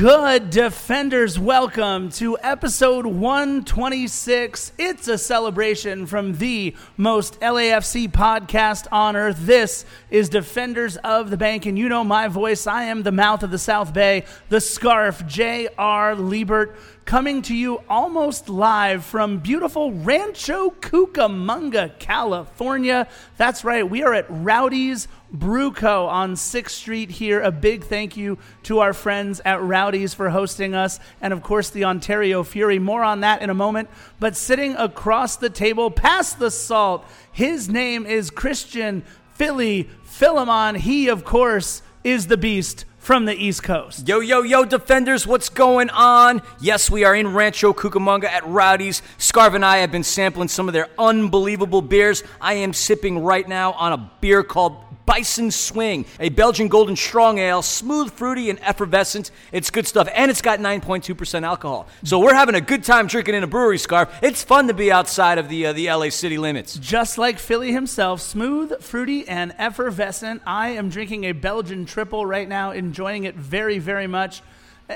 Good defenders, welcome to episode 126. It's a celebration from the most LAFC podcast on earth. This is Defenders of the Bank, and you know my voice. I am the mouth of the South Bay, the scarf, J.R. Liebert, coming to you almost live from beautiful Rancho Cucamonga, California. That's right, we are at Rowdy's Bruco on 6th Street here. A big thank you to our friends at Rowdy's for hosting us, and of course the Ontario Fury. More on that in a moment. But sitting across the table, past the salt, his name is Christian Philly Philemon. He, of course, is the Beast from the East Coast. Yo, yo, yo, Defenders, what's going on? Yes, we are in Rancho Cucamonga at Rowdy's. Scarv and I have been sampling some of their unbelievable beers. I am sipping right now on a beer called Bison Swing, a Belgian golden strong ale, smooth, fruity, and effervescent. It's good stuff, and it's got 9.2% alcohol. So we're having a good time drinking in a brewery, Scarf. It's fun to be outside of the LA city limits. Just like Philly himself, smooth, fruity, and effervescent. I am drinking a Belgian triple right now, enjoying it very, very much.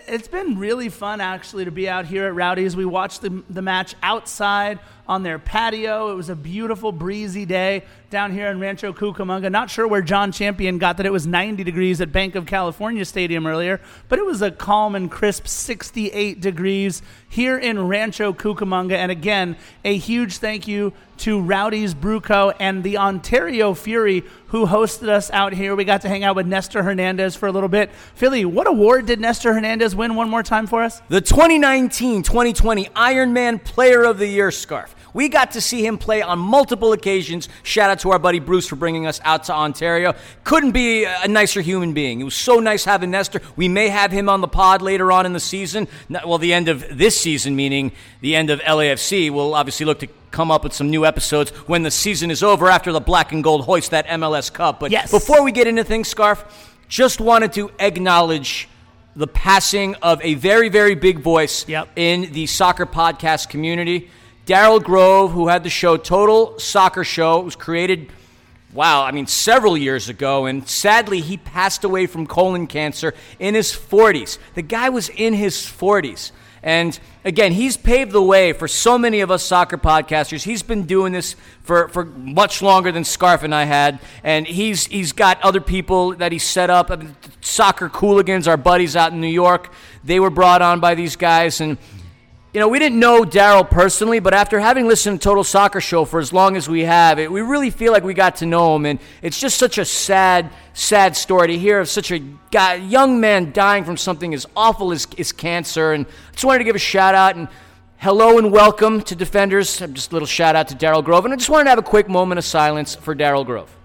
It's been really fun, actually, to be out here at Rowdy's. We watched the match outside on their patio. It was a beautiful, breezy day down here in Rancho Cucamonga. Not sure where John Champion got that it was 90 degrees at Bank of California Stadium earlier, but it was a calm and crisp 68 degrees here in Rancho Cucamonga. And again, a huge thank you to Rowdy's Bruco and the Ontario Fury, who hosted us out here. We got to hang out with Nestor Hernandez for a little bit. Philly, what award did Nestor Hernandez win one more time for us? The 2019-2020 Ironman Player of the Year, Scarf. We got to see him play on multiple occasions. Shout out to our buddy Bruce for bringing us out to Ontario. Couldn't be a nicer human being. It was so nice having Nestor. We may have him on the pod later on in the season. Well, the end of this season, meaning the end of LAFC. We'll obviously look to come up with some new episodes when the season is over after the black and gold hoist that MLS Cup. But yes, before we get into things, Scarf, just wanted to acknowledge the passing of a very, very big voice in the soccer podcast community. Daryl Grove, who had the show Total Soccer Show. It was created, several years ago, and sadly he passed away from colon cancer in his 40s. The guy was in his 40s. And again, he's paved the way for so many of us soccer podcasters. He's been doing this for much longer than Scarf and I had, and he's got other people that he set up. I mean, Soccer Cooligans, our buddies out in New York, they were brought on by these guys, and we didn't know Daryl personally, but after having listened to Total Soccer Show for as long as we have, we really feel like we got to know him, and it's just such a sad, sad story to hear of such a guy, young man dying from something as awful as cancer, and I just wanted to give a shout-out, and hello and welcome to Defenders. Just a little shout-out to Daryl Grove, and I just wanted to have a quick moment of silence for Daryl Grove.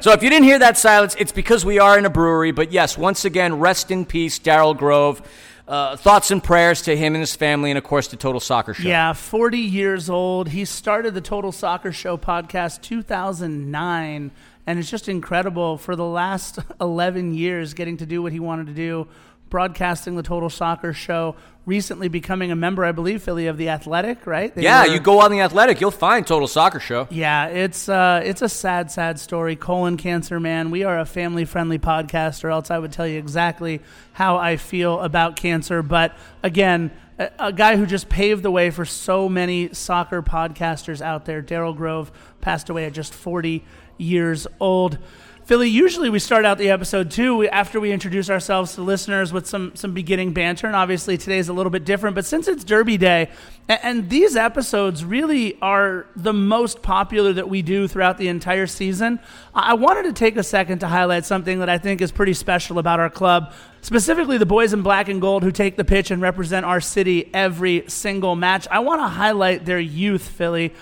So if you didn't hear that silence, it's because we are in a brewery. But yes, once again, rest in peace, Daryl Grove. Thoughts and prayers to him and his family, and of course the Total Soccer Show. Yeah, 40 years old. He started the Total Soccer Show podcast 2009, and it's just incredible for the last 11 years getting to do what he wanted to do, broadcasting the Total Soccer Show, recently becoming a member, I believe, Philly, of The Athletic, right? You go on The Athletic, you'll find Total Soccer Show. Yeah, it's a sad, sad story. Colon cancer, man. We are a family-friendly podcast, or else I would tell you exactly how I feel about cancer. But again, a guy who just paved the way for so many soccer podcasters out there. Daryl Grove passed away at just 40 years old. Philly, usually we start out the episode, too, after we introduce ourselves to listeners with some beginning banter, and obviously today's a little bit different, but since it's Derby Day, and these episodes really are the most popular that we do throughout the entire season, I wanted to take a second to highlight something that I think is pretty special about our club, specifically the boys in black and gold who take the pitch and represent our city every single match. I want to highlight their youth, Philly.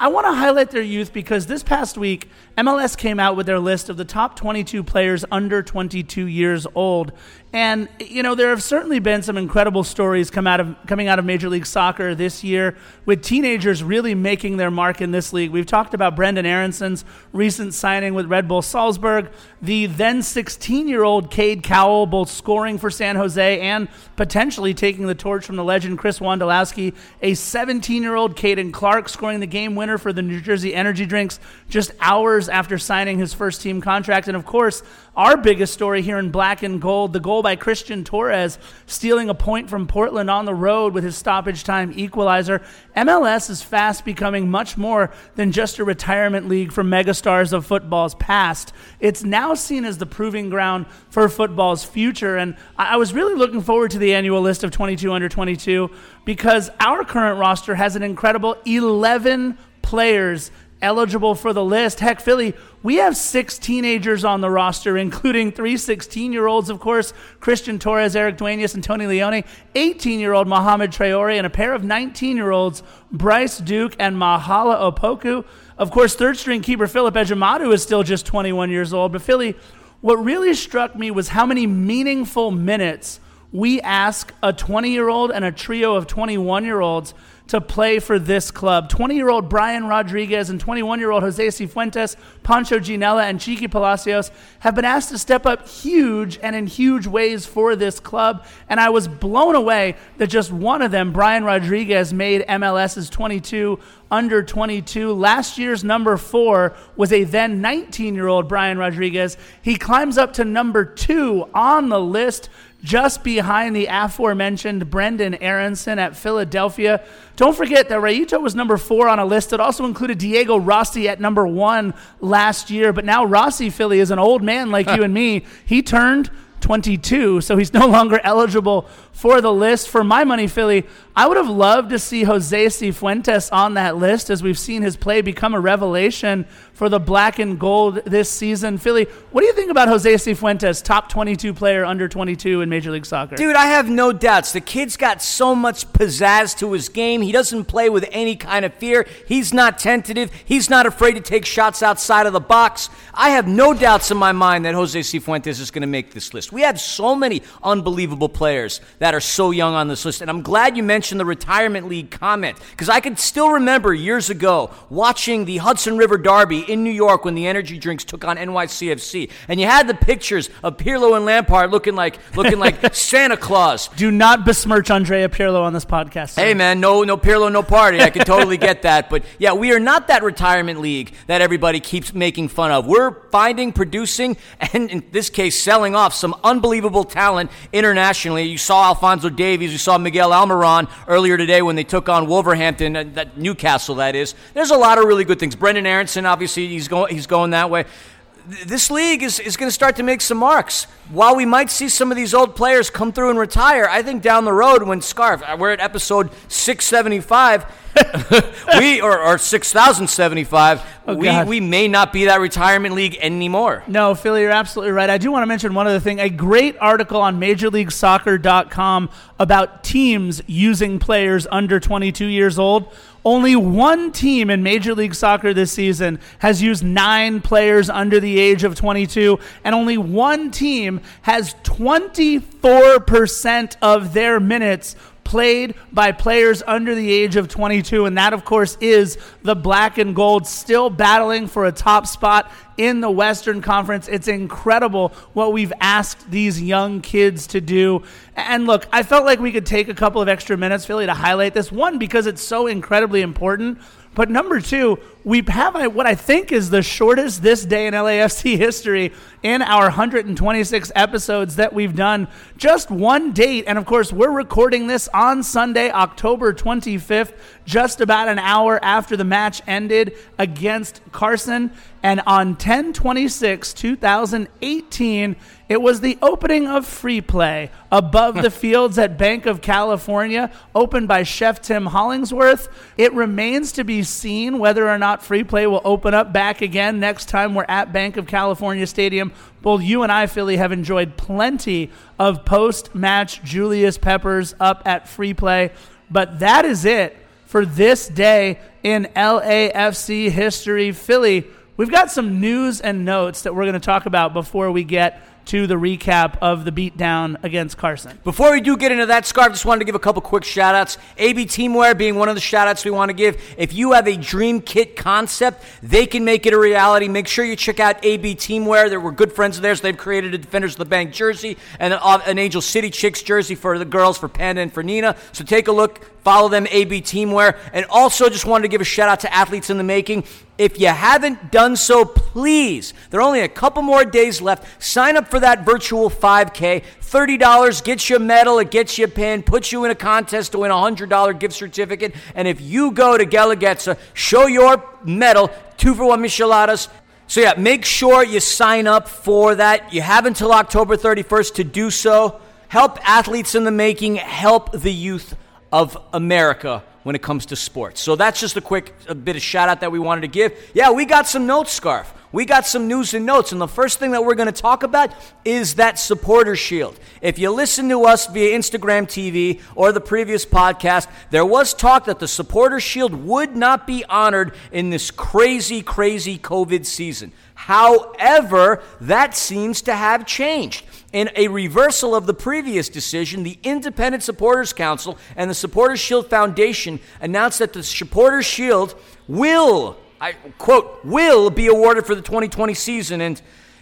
I want to highlight their youth because this past week, MLS came out with their list of the top 22 players under 22 years old. And, there have certainly been some incredible stories coming out of Major League Soccer this year with teenagers really making their mark in this league. We've talked about Brenden Aaronson's recent signing with Red Bull Salzburg, the then 16-year-old Cade Cowell both scoring for San Jose and potentially taking the torch from the legend Chris Wondolowski, a 17-year-old Caden Clark scoring the game winner for the New Jersey Energy Drinks just hours after signing his first team contract. And, of course, Our biggest story here in black and gold, the goal by Christian Torres, stealing a point from Portland on the road with his stoppage time equalizer. MLS is fast becoming much more than just a retirement league for megastars of football's past. It's now seen as the proving ground for football's future. And I was really looking forward to the annual list of 22 under 22 because our current roster has an incredible 11 players eligible for the list. Heck, Philly, we have 6 teenagers on the roster, including 3 16-year-olds, of course, Christian Torres, Eric Dueñas, and Tony Leone, 18-year-old Mohamed Traore, and a pair of 19-year-olds, Bryce Duke and Mahala Opoku. Of course, third-string keeper Philip Ejimadu is still just 21 years old. But Philly, what really struck me was how many meaningful minutes we ask a 20-year-old and a trio of 21-year-olds to play for this club. 20-year-old Brian Rodriguez and 21-year-old Jose Cifuentes, Pancho Ginella, and Chiki Palacios have been asked to step up huge and in huge ways for this club, and I was blown away that just one of them, Brian Rodriguez, made MLS's 22 under 22. Last year's number 4 was a then 19-year-old Brian Rodriguez. He climbs up to number 2 on the list, just behind the aforementioned Brenden Aaronson at Philadelphia. Don't forget that Rayito was number 4 on a list that also included Diego Rossi at number 1 last year. But now Rossi, Philly, is an old man like you and me. He turned 22, so he's no longer eligible for the list. For my money, Philly, I would have loved to see Jose Cifuentes on that list, as we've seen his play become a revelation for the black and gold this season. Philly, what do you think about Jose Cifuentes, top 22 player under 22 in Major League Soccer? Dude, I have no doubts. The kid's got so much pizzazz to his game. He doesn't play with any kind of fear. He's not tentative. He's not afraid to take shots outside of the box. I have no doubts in my mind that Jose Cifuentes is going to make this list. We have so many unbelievable players that are so young on this list. And I'm glad you mentioned the retirement league comment, because I can still remember years ago watching the Hudson River Derby in New York when the energy drinks took on NYCFC. And you had the pictures of Pirlo and Lampard looking like Santa Claus. Do not besmirch Andrea Pirlo on this podcast. Sir. Hey, man, no Pirlo, no party. I can totally get that. But, yeah, we are not that retirement league that everybody keeps making fun of. We're finding, producing, and in this case, selling off some unbelievable talent internationally. You saw Alphonso Davies. You saw Miguel Almiron earlier today when they took on Wolverhampton, Newcastle, that is. There's a lot of really good things. Brenden Aaronson, obviously, he's going that way. This league is going to start to make some marks. While we might see some of these old players come through and retire, I think down the road when Scarf, we're at episode 675, or 6,075, we may not be that retirement league anymore. No, Philly, you're absolutely right. I do want to mention one other thing. A great article on MajorLeagueSoccer.com about teams using players under 22 years old. Only one team in Major League Soccer this season has used 9 players under the age of 22, and only one team has 24% of their minutes played by players under the age of 22, and that, of course, is the black and gold, still battling for a top spot in the Western Conference. It's incredible what we've asked these young kids to do. And look, I felt like we could take a couple of extra minutes, Philly, to highlight this. One, because it's so incredibly important. But number 2, we have what I think is the shortest This Day in LAFC history in our 126 episodes that we've done. Just one date. And, of course, we're recording this on Sunday, October 25th, just about an hour after the match ended against Carson. And on 10/26/2018, it was the opening of Free Play above the fields at Bank of California, opened by Chef Tim Hollingsworth. It remains to be seen whether or not Free Play will open up back again next time we're at Bank of California Stadium. Both you and I, Philly, have enjoyed plenty of post-match Julius Peppers up at Free Play. But that is it for This Day in LAFC history. Philly, we've got some news and notes that we're going to talk about before we get to the recap of the beatdown against Carson. Before we do get into that, Scarf, just wanted to give a couple quick shout-outs. AB Teamwear being one of the shout-outs we want to give. If you have a dream kit concept, they can make it a reality. Make sure you check out AB Teamwear. We're good friends of theirs. They've created a Defenders of the Bank jersey and an Angel City Chicks jersey for the girls, for Panda and for Nina. So take a look. Follow them, AB Teamwear. And also just wanted to give a shout out to Athletes in the Making. If you haven't done so, please, there are only a couple more days left. Sign up for that virtual 5K. $30 gets you a medal, it gets you a pin, puts you in a contest to win a $100 gift certificate. And if you go to Guelaguetza, show your medal, 2-for-1 micheladas. So yeah, make sure you sign up for that. You have until October 31st to do so. Help Athletes in the Making, help the youth of America when it comes to sports. So that's just a bit of shout out that we wanted to give. Yeah, we got some notes, Scarf. We got some news and notes, and the first thing that we're going to talk about is that supporter shield. If you listen to us via Instagram TV or the previous podcast, there was talk that the supporter shield would not be honored in this crazy, crazy COVID season. However, that seems to have changed. In a reversal of the previous decision, the Independent Supporters Council and the Supporters Shield Foundation announced that the Supporters Shield will be awarded for the 2020 season, and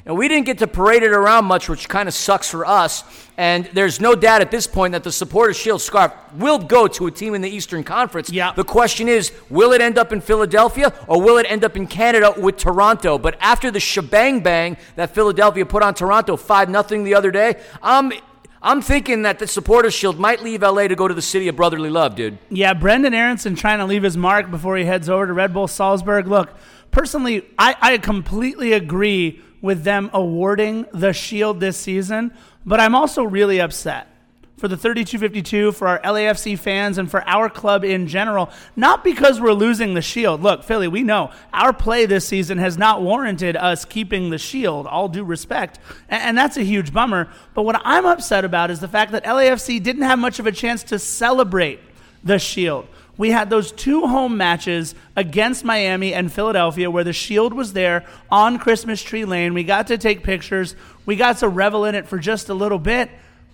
we didn't get to parade it around much, which kind of sucks for us, and there's no doubt at this point that the Supporters Shield, Scarf, will go to a team in the Eastern Conference. Yeah. The question is, will it end up in Philadelphia, or will it end up in Canada with Toronto? But after the shebang-bang that Philadelphia put on Toronto 5-0 the other day, I'm thinking that the Supporters Shield might leave L.A. to go to the city of brotherly love, dude. Yeah, Brenden Aaronson trying to leave his mark before he heads over to Red Bull Salzburg. Look, personally, I completely agree with them awarding the Shield this season, but I'm also really upset for the 3252, for our LAFC fans, and for our club in general, not because we're losing the Shield. Look, Philly, we know our play this season has not warranted us keeping the Shield, all due respect, and that's a huge bummer. But what I'm upset about is the fact that LAFC didn't have much of a chance to celebrate the Shield. We had those two home matches against Miami and Philadelphia where the Shield was there on Christmas Tree Lane. We got to take pictures. We got to revel in it for just a little bit.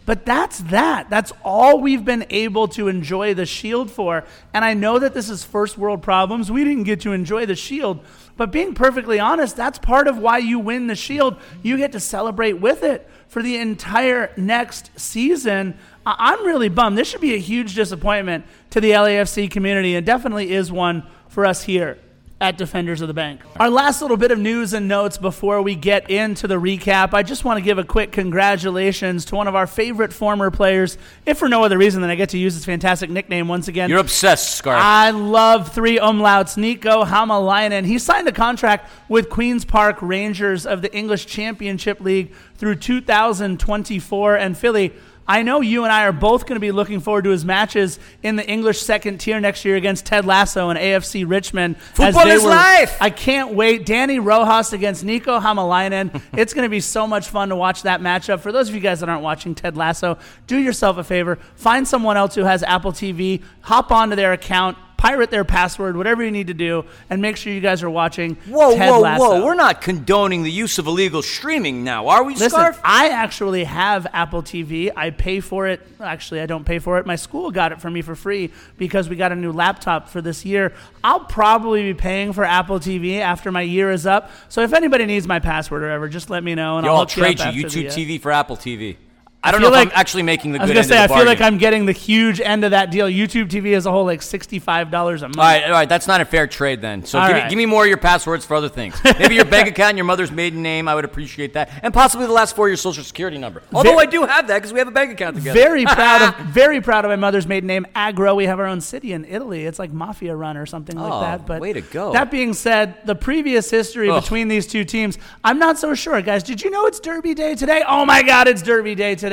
But that's That's all we've been able to enjoy the Shield for. And I know that this is first world problems. We didn't get to enjoy the Shield. But being perfectly honest, that's part of why you win the Shield. You get to celebrate with it for the entire next season. I'm really bummed. This should be a huge disappointment to the LAFC community, and definitely is one for us here at Defenders of the Bank. Our last little bit of news and notes before we get into the recap, I just want to give a quick congratulations to one of our favorite former players, if for no other reason than I get to use his fantastic nickname once again. You're obsessed, Scarf. I love three umlauts, Nico Haamalainen. He signed a contract with Queen's Park Rangers of the English Championship League through 2024, and Philly, I know you and I are both going to be looking forward to his matches in the English second tier next year against Ted Lasso and AFC Richmond. Football is life! I can't wait. Danny Rojas against Nico Haamalainen. It's going to be so much fun to watch that matchup. For those of you guys that aren't watching Ted Lasso, do yourself a favor. Find someone else who has Apple TV. Hop onto their account. Pirate their password, whatever you need to do, and make sure you guys are watching Ted Lasso. We're not condoning the use of illegal streaming now, are we, Scarf? Listen, I actually have Apple TV. I pay for it. Actually, I don't pay for it. My school got it for me for free because we got a new laptop for this year. I'll probably be paying for Apple TV after my year is up. So if anybody needs my password or ever, just let me know, and I'll trade you YouTube TV for Apple TV. I don't know if I'm actually making the good end of the bargain. I feel like I'm getting the huge end of that deal. YouTube TV as a whole, like $65 a month. All right. That's not a fair trade then. So give me more of your passwords for other things. Maybe your bank account and your mother's maiden name. I would appreciate that. And possibly the last 4 of your social security number. Although I do have that because we have a bank account together. Very proud of my mother's maiden name, Agro. We have our own city in Italy. It's like Mafia Run or something like that. But way to go. That being said, the previous history between these two teams, I'm not so sure. Guys, did you know it's Derby Day today? Oh my God, it's Derby Day today.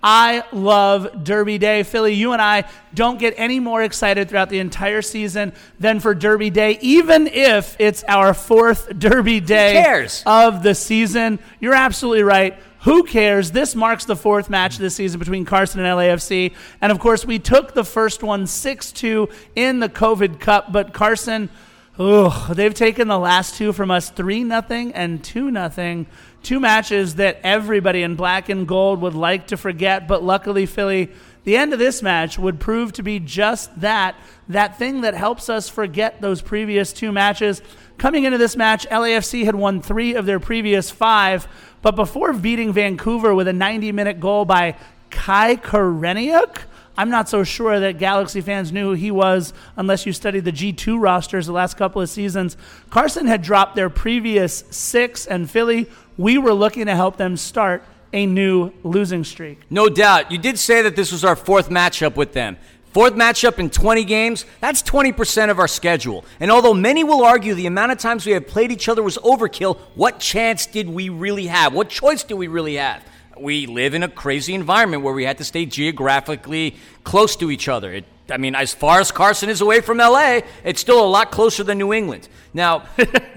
I love Derby Day. Philly, you and I don't get any more excited throughout the entire season than for Derby Day, even if it's our 4th Derby Day of the season. You're absolutely right. Who cares? This marks the 4th match this season between Carson and LAFC. And, of course, we took the first one 6-2 in the COVID Cup, but Carson, they've taken the last 2 from us, 3-0 and 2-0. 2 matches that everybody in black and gold would like to forget, but luckily, Philly, the end of this match would prove to be just that thing that helps us forget those previous 2 matches. Coming into this match, LAFC had won 3 of their previous 5, but before beating Vancouver with a 90-minute goal by Kai Kereniuk, I'm not so sure that Galaxy fans knew who he was unless you studied the G2 rosters the last couple of seasons. Carson had dropped their previous six, and Philly, we were looking to help them start a new losing streak. No doubt. You did say that this was our fourth matchup with them. Fourth matchup in 20 games, that's 20% of our schedule. And although many will argue the amount of times we have played each other was overkill, what chance did we really have? What choice did we really have? We live in a crazy environment where we had to stay geographically close to each other. As far as Carson is away from L.A., it's still a lot closer than New England. Now,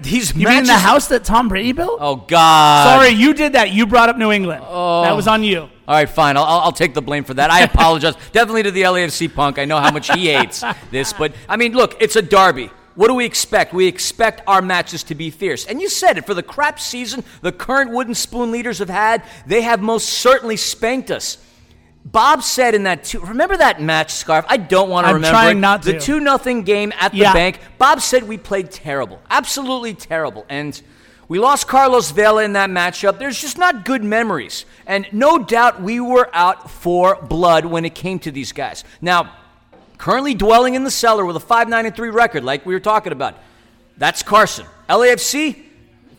these you matches... mean the house that Tom Brady built? Oh, God. Sorry, you did that. You brought up New England. Oh. That was on you. All right, fine. I'll take the blame for that. I apologize. Definitely to the LAFC punk. I know how much he hates this. But, look, it's a derby. What do we expect? We expect our matches to be fierce. And you said it. For the crap season the current wooden spoon leaders have had, they have most certainly spanked us. Bob said in that two, remember that match, Scarf? I don't want to remember. I'm trying not to. The 2-0 game at the bank. Bob said we played terrible, absolutely terrible. And we lost Carlos Vela in that matchup. There's just not good memories. And no doubt we were out for blood when it came to these guys. Now, currently dwelling in the cellar with a 5-9-3 record like we were talking about. That's Carson. LAFC,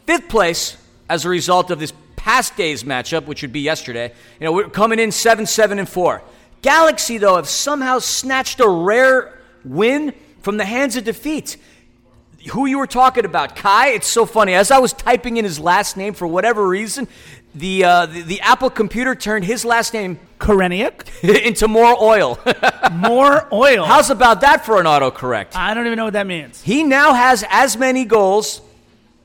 5th place as a result of this past day's matchup, which would be yesterday. We're coming in 7-7-4. Galaxy, though, have somehow snatched a rare win from the hands of defeat. Who you were talking about, Kai? It's so funny. As I was typing in his last name for whatever reason, the Apple computer turned his last name Kereniuk into More Oil. More Oil. How's about that for an autocorrect? I don't even know what that means. He now has as many goals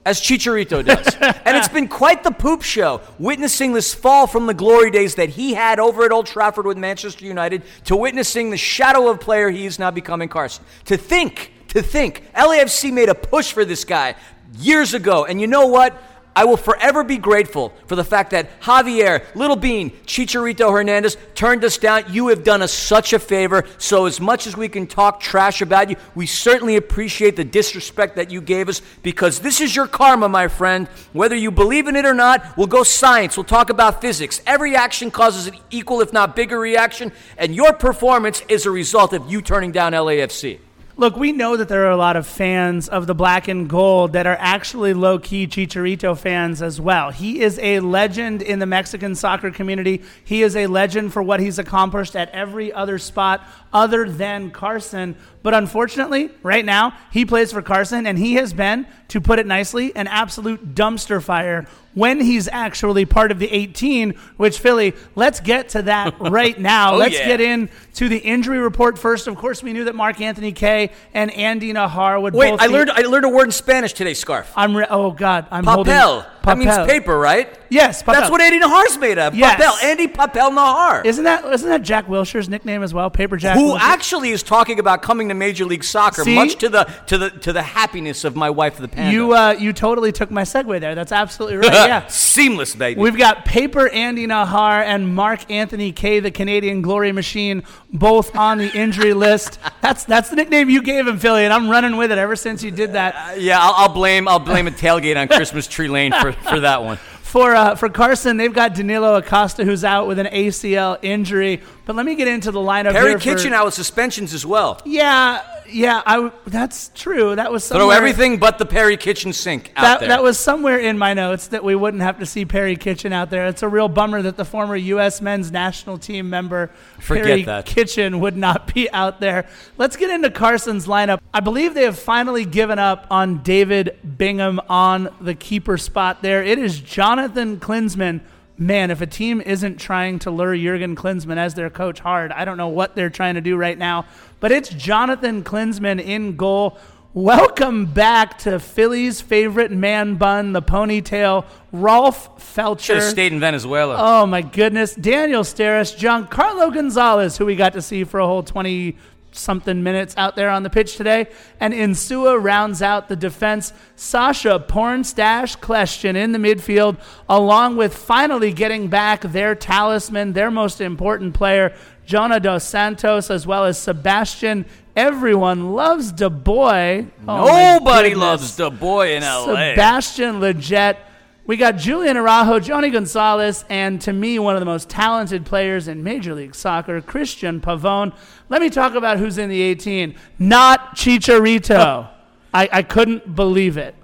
as Chicharito does. And it's been quite the poop show, witnessing this fall from the glory days that he had over at Old Trafford with Manchester United to witnessing the shadow of player he is now becoming, Carson. To think, LAFC made a push for this guy years ago, and you know what? I will forever be grateful for the fact that Javier, Little Bean, Chicharito Hernandez turned us down. You have done us such a favor. So as much as we can talk trash about you, we certainly appreciate the disrespect that you gave us because this is your karma, my friend. Whether you believe in it or not, we'll go science. We'll talk about physics. Every action causes an equal, if not bigger, reaction. And your performance is a result of you turning down LAFC. Look, we know that there are a lot of fans of the black and gold that are actually low-key Chicharito fans as well. He is a legend in the Mexican soccer community. He is a legend for what he's accomplished at every other spot other than Carson. But unfortunately, right now, he plays for Carson, and he has been, to put it nicely, an absolute dumpster fire when he's actually part of the 18, which, Philly, let's get to that right now. Let's get into the injury report first. Of course, we knew that Mark Anthony Kay and Andy Nahar would both... Wait, I learned a word in Spanish today, Scarf. I'm papel. Papel. That means paper, right? Yes, papel. That's what Andy Nahar's made of. Yes. Papel. Andy Papel Nahar. Isn't that Jack Wilshere's nickname as well? Paper Jack Wilshere. Who actually is talking about coming to Major League Soccer, much to the happiness of my wife, the Panda. You totally took my segue there. That's absolutely right. Yeah. Seamless, baby. We've got Paper Andy Nahar and Mark Anthony Kay, the Canadian glory machine, both on the injury list. That's the nickname you gave him, Philly, and I'm running with it ever since you did that. I'll blame a tailgate on Christmas Tree Lane for that one. For Carson, they've got Danilo Acosta, who's out with an ACL injury. But let me get into the lineup. Perry Kitchen out with suspensions as well. Yeah, that's true. That was somewhere, throw everything but the Perry Kitchen sink out there. That was somewhere in my notes that we wouldn't have to see Perry Kitchen out there. It's a real bummer that the former U.S. men's national team member Kitchen would not be out there. Let's get into Carson's lineup. I believe they have finally given up on David Bingham on the keeper spot there. It is Jonathan Klinsmann. Man, if a team isn't trying to lure Jürgen Klinsmann as their coach hard, I don't know what they're trying to do right now. But it's Jonathan Klinsmann in goal. Welcome back to Philly's favorite man bun, the ponytail, Rolf Felcher. Should have stayed in Venezuela. Oh, my goodness. Daniel Sturridge, Giancarlo Gonzalez, who we got to see for a whole 20-something minutes out there on the pitch today. And Insua rounds out the defense. Sasha Pornstash Kleshchen in the midfield, along with finally getting back their talisman, their most important player, Jonah Dos Santos, as well as Sebastian. Everyone loves Du Bois. Oh, nobody loves Du Bois in L.A. Sebastian Legette. We got Julian Araujo, Johnny Gonzalez, and to me, one of the most talented players in Major League Soccer, Christian Pavone. Let me talk about who's in the 18. Not Chicharito. I couldn't believe it.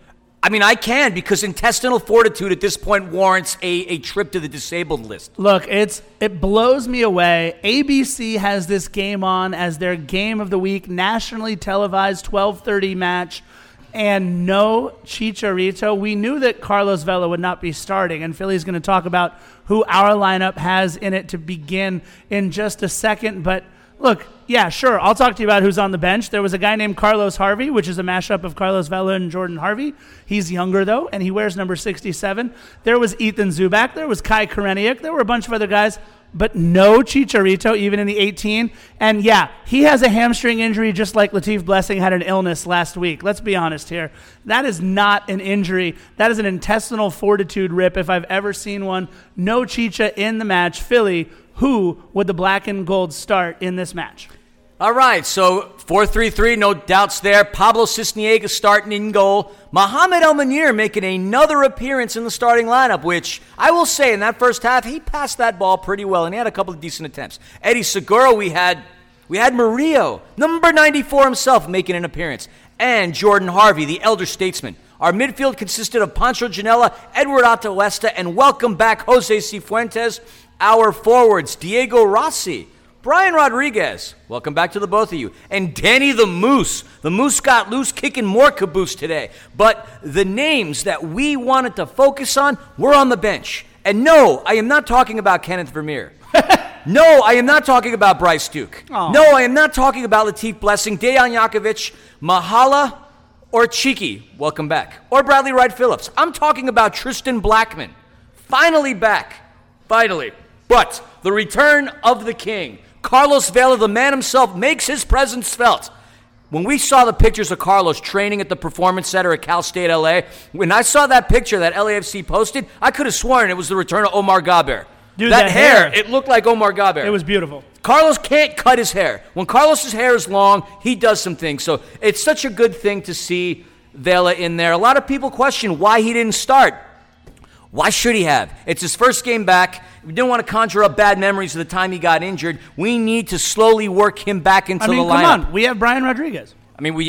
I mean, I can, because intestinal fortitude at this point warrants a trip to the disabled list. Look, it blows me away. ABC has this game on as their game of the week, nationally televised 12:30 match. And no Chicharito. We knew that Carlos Vela would not be starting, and Philly's going to talk about who our lineup has in it to begin in just a second. But look, yeah, sure, I'll talk to you about who's on the bench. There was a guy named Carlos Harvey, which is a mashup of Carlos Vela and Jordan Harvey. He's younger, though, and he wears number 67. There was Ethan Zubak. There was Kai Kereniuk. There were a bunch of other guys, but no Chicharito, even in the 18. And yeah, he has a hamstring injury just like Latif Blessing had an illness last week. Let's be honest here. That is not an injury. That is an intestinal fortitude rip if I've ever seen one. No Chicha in the match. Philly, who would the black and gold start in this match? All right, so 4-3-3, no doubts there. Pablo Cisniega starting in goal. Mohamed El Munir making another appearance in the starting lineup, which I will say in that first half, he passed that ball pretty well, and he had a couple of decent attempts. Eddie Segura, we had Murillo, number 94 himself, making an appearance. And Jordan Harvey, the elder statesman. Our midfield consisted of Pancho Ginella, Edward Atuesta, and welcome back Jose Cifuentes. Our forwards, Diego Rossi, Brian Rodriguez, welcome back to the both of you, and Danny the Moose. The Moose got loose, kicking more caboose today. But the names that we wanted to focus on were on the bench. And no, I am not talking about Kenneth Vermeer. No, I am not talking about Bryce Duke. Aww. No, I am not talking about Latif Blessing, Dejan Jakovic, Mahala, or Chiki, welcome back, or Bradley Wright Phillips. I'm talking about Tristan Blackman, finally back, finally. But the return of the king. Carlos Vela, the man himself, makes his presence felt. When we saw the pictures of Carlos training at the Performance Center at Cal State LA, when I saw that picture that LAFC posted, I could have sworn it was the return of Omar Gaber. Dude, that hair, it looked like Omar Gaber. It was beautiful. Carlos can't cut his hair. When Carlos's hair is long, he does some things. So it's such a good thing to see Vela in there. A lot of people question why he didn't start. Why should he have? It's his first game back. We didn't want to conjure up bad memories of the time he got injured. We need to slowly work him back into the lineup. Come on. We have Brian Rodriguez. I mean, we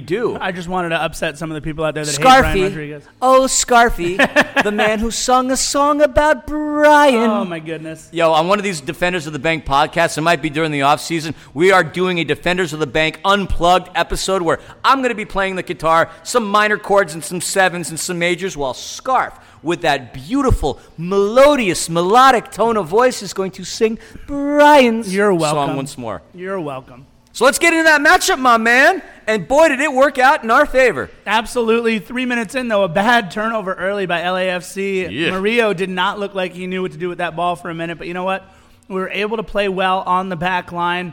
do. I just wanted to upset some of the people out there that hate Brian Rodriguez. Oh, Scarfy, the man who sung a song about Brian. Oh, my goodness. Yo, on one of these Defenders of the Bank podcasts, it might be during the offseason, we are doing a Defenders of the Bank Unplugged episode where I'm going to be playing the guitar, some minor chords and some sevens and some majors, while Scarf, with that beautiful, melodious, melodic tone of voice, is going to sing Brian's song once more. You're welcome. So let's get into that matchup, my man. And boy, did it work out in our favor. Absolutely. 3 minutes in, though, a bad turnover early by LAFC. Yeah. Murillo did not look like he knew what to do with that ball for a minute. But you know what? We were able to play well on the back line.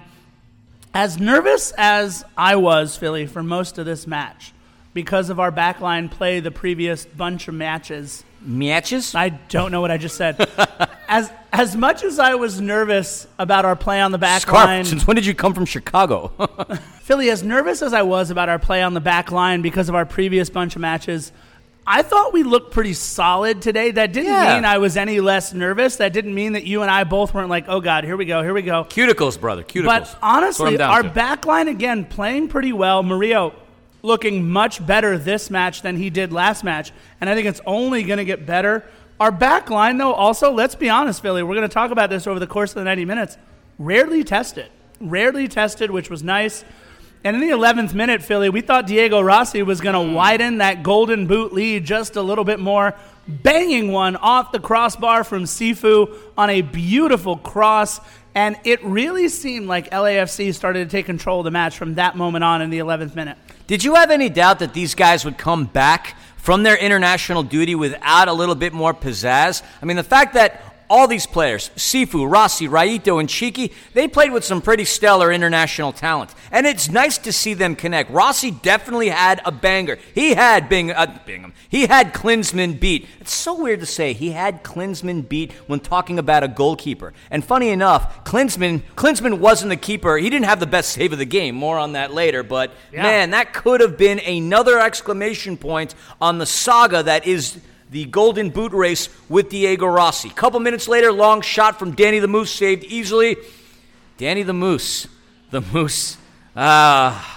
As nervous as I was, Philly, for most of this match, because of our backline play the previous bunch of matches. Matches? I don't know what I just said. As much as I was nervous about our play on the backline. Since when did you come from Chicago? Philly, as nervous as I was about our play on the backline because of our previous bunch of matches, I thought we looked pretty solid today. That didn't mean I was any less nervous. That didn't mean that you and I both weren't like, oh, God, here we go. Cuticles, brother, cuticles. But honestly, our backline, again, playing pretty well. Murillo looking much better this match than he did last match, and I think it's only going to get better. Our back line, though, also, let's be honest, Philly, we're going to talk about this over the course of the 90 minutes, rarely tested, which was nice. And in the 11th minute, Philly, we thought Diego Rossi was going to widen that golden boot lead just a little bit more, banging one off the crossbar from Sifu on a beautiful cross. And it really seemed like LAFC started to take control of the match from that moment on in the 11th minute. Did you have any doubt that these guys would come back from their international duty without a little bit more pizzazz? I mean, the fact that all these players, Sifu, Rossi, Raito, and Chiki, they played with some pretty stellar international talent. And it's nice to see them connect. Rossi definitely had a banger. He had Bingham. He had Klinsmann beat. It's so weird to say he had Klinsmann beat when talking about a goalkeeper. And funny enough, Klinsmann wasn't the keeper. He didn't have the best save of the game. More on that later. But, man, that could have been another exclamation point on the saga that is the Golden Boot race with Diego Rossi. A couple minutes later, long shot from Danny the Moose, saved easily. Danny the Moose, we'll Philly's, talk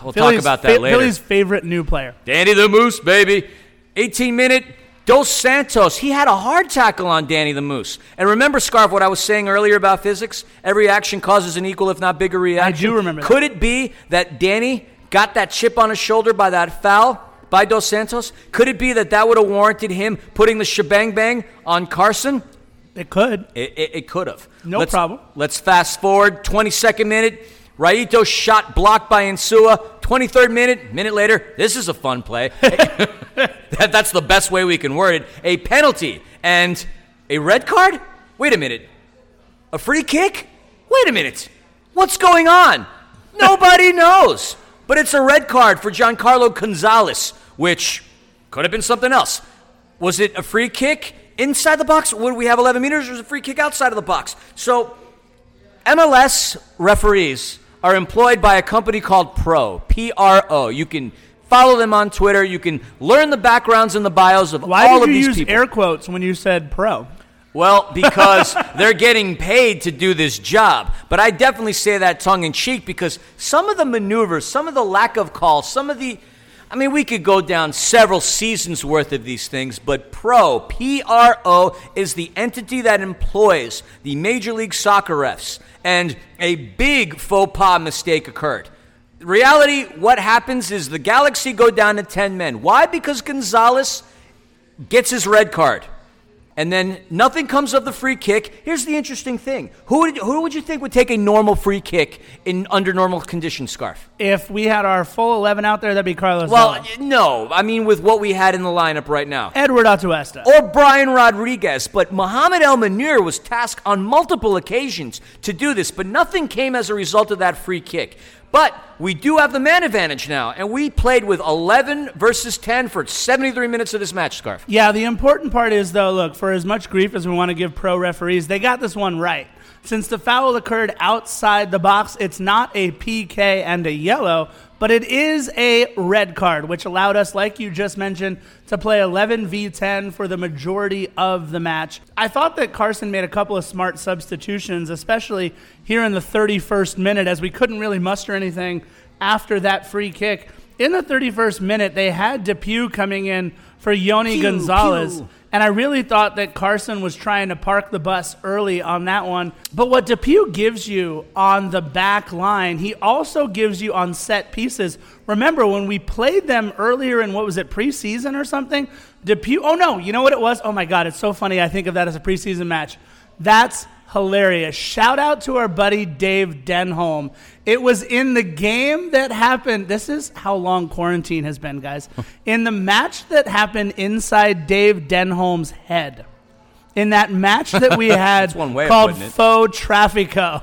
about that later. Philly's favorite new player. Danny the Moose, baby. 18-minute, Dos Santos. He had a hard tackle on Danny the Moose. And remember, Scarf, what I was saying earlier about physics? Every action causes an equal, if not bigger, reaction. I do remember that. Could it be that Danny got that chip on his shoulder by that foul by Dos Santos? Could it be that that would have warranted him putting the shebang-bang on Carson? It could. It could have. No problem. Let's fast forward. 22nd minute. Raito shot blocked by Insua. 23rd minute later, this is a fun play. That's the best way we can word it. A penalty and a red card? Wait a minute. A free kick? Wait a minute. What's going on? Nobody knows. But it's a red card for Giancarlo Gonzalez, which could have been something else. Was it a free kick inside the box? Would we have 11 meters? Or was it a free kick outside of the box? So MLS referees are employed by a company called Pro, P-R-O. You can follow them on Twitter. You can learn the backgrounds and the bios of all of these people. Why did you use air quotes when you said Pro? Well, because they're getting paid to do this job. But I definitely say that tongue-in-cheek because some of the maneuvers, some of the lack of calls, some of the – I mean, we could go down several seasons' worth of these things, but Pro, P-R-O, is the entity that employs the Major League Soccer refs. And a big faux pas mistake occurred. In reality, what happens is the Galaxy go down to 10 men. Why? Because Gonzalez gets his red card. And then nothing comes of the free kick. Here's the interesting thing. Who would you think would take a normal free kick in under normal conditions, Scarf? If we had our full 11 out there, that'd be Carlos. Well, Vela. No. I mean, with what we had in the lineup right now. Edward Atuesta. Or Brian Rodriguez. But Mohamed El Munir was tasked on multiple occasions to do this. But nothing came as a result of that free kick. But we do have the man advantage now, and we played with 11 versus 10 for 73 minutes of this match, Scarf. Yeah, the important part is, though, look, for as much grief as we want to give pro referees, they got this one right. Since the foul occurred outside the box, it's not a PK and a yellow, but it is a red card, which allowed us, like you just mentioned, to play 11v10 for the majority of the match. I thought that Carson made a couple of smart substitutions, especially here in the 31st minute, as we couldn't really muster anything after that free kick. In the 31st minute, they had Depew coming in for Yoni Gonzalez. And I really thought that Carson was trying to park the bus early on that one. But what Depew gives you on the back line, he also gives you on set pieces. Remember, when we played them earlier in, what was it, preseason or something? Depew, oh no, you know what it was? Oh my God, it's so funny. I think of that as a preseason match. That's hilarious. Shout out to our buddy Dave Denholm. It was in the game that happened. This is how long quarantine has been, guys. In the match that happened inside Dave Denholm's head. In that match that we had called Faux Trafico.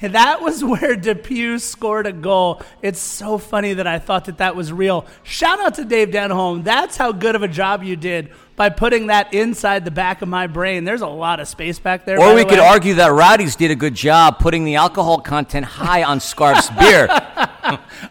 That was where Depew scored a goal. It's so funny that I thought that that was real. Shout out to Dave Denholm. That's how good of a job you did by putting that inside the back of my brain. There's a lot of space back there. Or we could argue that Rowdy's did a good job putting the alcohol content high on Scarf's beer.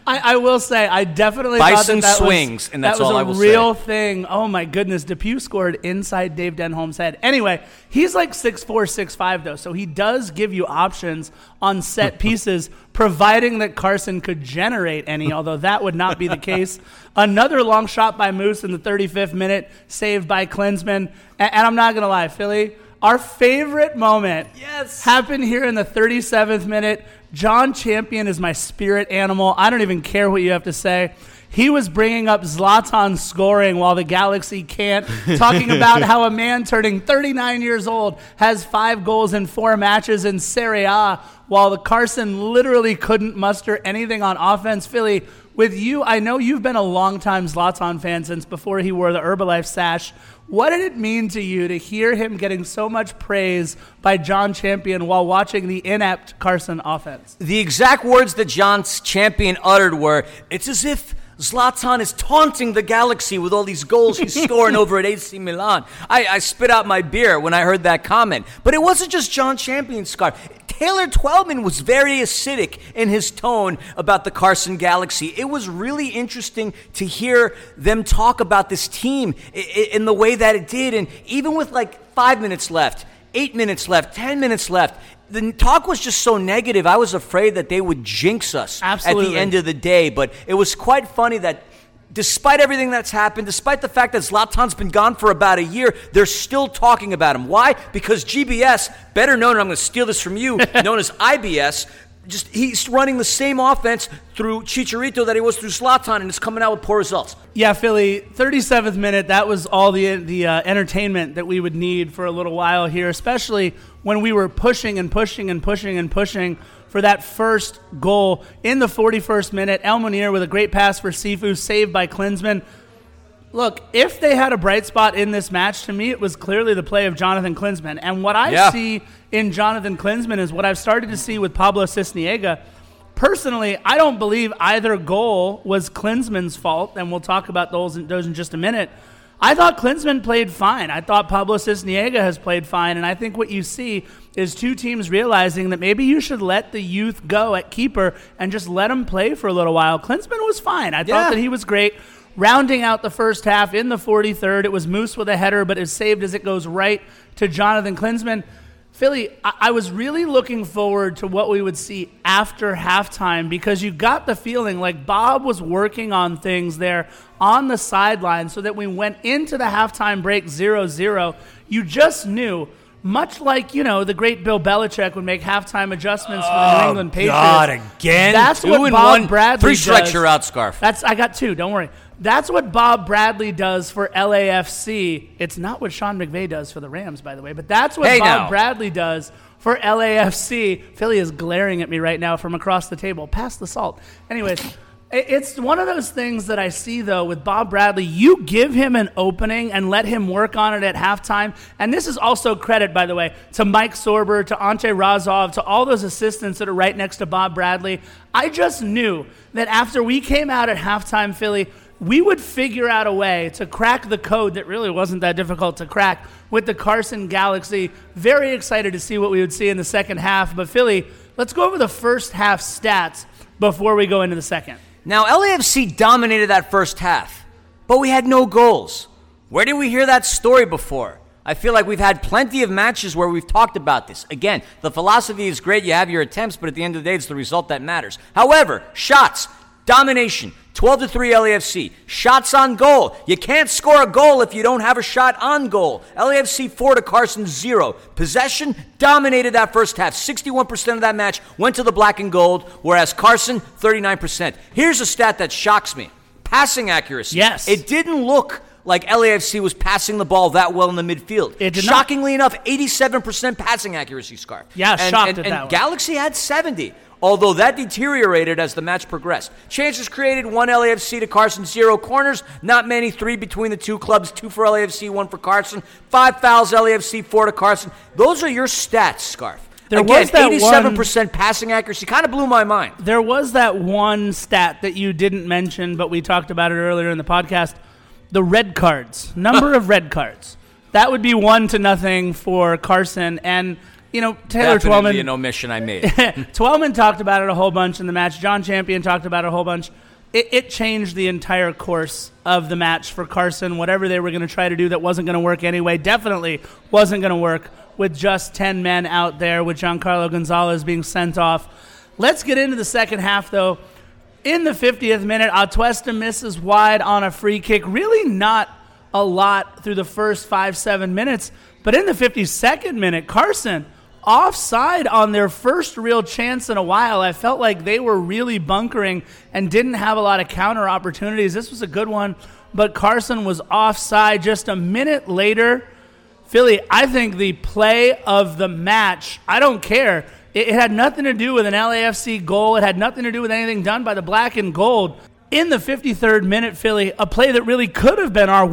I will say, I definitely Bison thought that swings, was, and that's that was all a I will real say. Thing. Oh, my goodness. Depew scored inside Dave Denholm's head. Anyway, he's like 6'4", 6'5", though, so he does give you options on set pieces, providing that Carson could generate any, although that would not be the case. Another long shot by Moose in the 35th minute, saved by Klinsmann. And I'm not going to lie, Philly, our favorite moment happened here in the 37th minute. John Champion is my spirit animal. I don't even care what you have to say. He was bringing up Zlatan scoring while the Galaxy can't, talking about how a man turning 39 years old has 5 goals in 4 matches in Serie A, while the Carson literally couldn't muster anything on offense. Philly, with you, I know you've been a longtime Zlatan fan since before he wore the Herbalife sash. What did it mean to you to hear him getting so much praise by John Champion while watching the inept Carson offense? The exact words that John Champion uttered were, "It's as if Zlatan is taunting the Galaxy with all these goals he's scoring over at AC Milan." I spit out my beer when I heard that comment. But it wasn't just John Champion's scarf. Taylor Twellman was very acidic in his tone about the Carson Galaxy. It was really interesting to hear them talk about this team in the way that it did. And even with like 5 minutes left, 8 minutes left, 10 minutes left, the talk was just so negative. I was afraid that they would jinx us at the end of the day. But it was quite funny that despite everything that's happened, despite the fact that Zlatan's been gone for about a year, they're still talking about him. Why? Because GBS, better known, and I'm going to steal this from you, known as IBS, just he's running the same offense through Chicharito that he was through Zlatan, and it's coming out with poor results. Yeah, Philly, 37th minute, that was all the entertainment that we would need for a little while here, especially when we were pushing for that first goal. In the 41st minute, El Munir with a great pass for Cifu, saved by Klinsmann. Look, if they had a bright spot in this match, to me it was clearly the play of Jonathan Klinsmann. And what I see in Jonathan Klinsmann is what I've started to see with Pablo Cisniega. Personally, I don't believe either goal was Klinsmann's fault, and we'll talk about those in just a minute. I thought Klinsmann played fine. I thought Pablo Cisniega has played fine, and I think what you see is two teams realizing that maybe you should let the youth go at keeper and just let him play for a little while. Klinsmann was fine. I thought that he was great. Rounding out the first half in the 43rd, it was Moose with a header, but it's saved as it goes right to Jonathan Klinsmann. Philly, I was really looking forward to what we would see after halftime, because you got the feeling like Bob was working on things there on the sideline so that we went into the halftime break 0-0. You just knew, much like, you know, the great Bill Belichick would make halftime adjustments for the New England Patriots. God, again? That's what Bob Bradley does. 3 strikes, you're out, Scarf. I got 2, don't worry. That's what Bob Bradley does for LAFC. It's not what Sean McVay does for the Rams, by the way, but that's what Bradley does for LAFC. Philly is glaring at me right now from across the table. Pass the salt. Anyways, it's one of those things that I see, though, with Bob Bradley. You give him an opening and let him work on it at halftime. And this is also credit, by the way, to Mike Sorber, to Ante Razov, to all those assistants that are right next to Bob Bradley. I just knew that after we came out at halftime, Philly, we would figure out a way to crack the code that really wasn't that difficult to crack with the Carson Galaxy. Very excited to see what we would see in the second half. But Philly, let's go over the first half stats before we go into the second. Now, LAFC dominated that first half, but we had no goals. Where did we hear that story before? I feel like we've had plenty of matches where we've talked about this. Again, the philosophy is great. You have your attempts, but at the end of the day, it's the result that matters. However, shots, domination, 12-3 LAFC. Shots on goal. You can't score a goal if you don't have a shot on goal. LAFC 4 to Carson 0. Possession dominated that first half. 61% of that match went to the black and gold, whereas Carson 39%. Here's a stat that shocks me. Passing accuracy. Yes. It didn't look like LAFC was passing the ball that well in the midfield. It did. Shockingly enough, 87% passing accuracy, Scar. Yeah, shocked at that one. Galaxy had 70%. Although that deteriorated as the match progressed. Chances created, 1 LAFC to Carson, 0 corners. Not many, 3 between the two clubs, 2 for LAFC, 1 for Carson. 5 fouls, LAFC, 4 to Carson. Those are your stats, Scarf. There Again, was that 87% passing accuracy kind of blew my mind. There was that one stat that you didn't mention, but we talked about it earlier in the podcast. The red cards, number of red cards. That would be 1-0 for Carson, and you know, Taylor Twellman. Definitely an omission I made. Twellman talked about it a whole bunch in the match. John Champion talked about it a whole bunch. It changed the entire course of the match for Carson. Whatever they were going to try to do that wasn't going to work anyway definitely wasn't going to work with just 10 men out there, with Giancarlo Gonzalez being sent off. Let's get into the second half, though. In the 50th minute, Atuesta misses wide on a free kick. Really not a lot through the first 5-7 minutes. But in the 52nd minute, Carson offside on their first real chance in a while. I felt like they were really bunkering and didn't have a lot of counter opportunities. This was a good one, but Carson was offside. Just a minute later, Philly, I think the play of the match, I don't care. It had nothing to do with an LAFC goal. It had nothing to do with anything done by the black and gold. In the 53rd minute, Philly, a play that really could have been our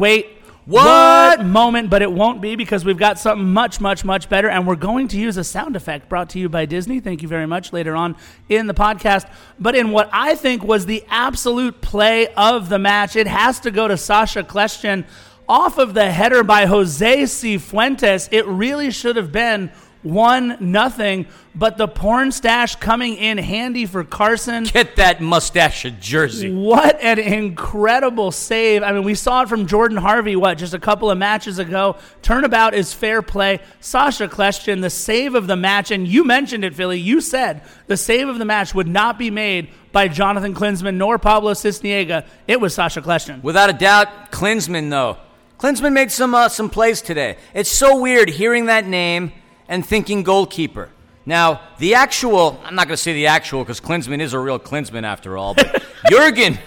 what moment, but it won't be, because we've got something much, much, much better, and we're going to use a sound effect brought to you by Disney. Thank you very much later on in the podcast. But in what I think was the absolute play of the match, it has to go to Sasha Kleshchen off of the header by Jose Cifuentes. It really should have been 1-0, but the porn stash coming in handy for Carson. Get that mustache a jersey. What an incredible save. I mean, we saw it from Jordan Harvey, just a couple of matches ago. Turnabout is fair play. Sasha Kleshchin, the save of the match, and you mentioned it, Philly. You said the save of the match would not be made by Jonathan Klinsmann nor Pablo Cisniega. It was Sasha Kleshchin. Without a doubt, Klinsmann, though. Klinsmann made some plays today. It's so weird hearing that name and thinking goalkeeper. Now, the actual, I'm not going to say the actual because Klinsmann is a real Klinsmann after all, but Jürgen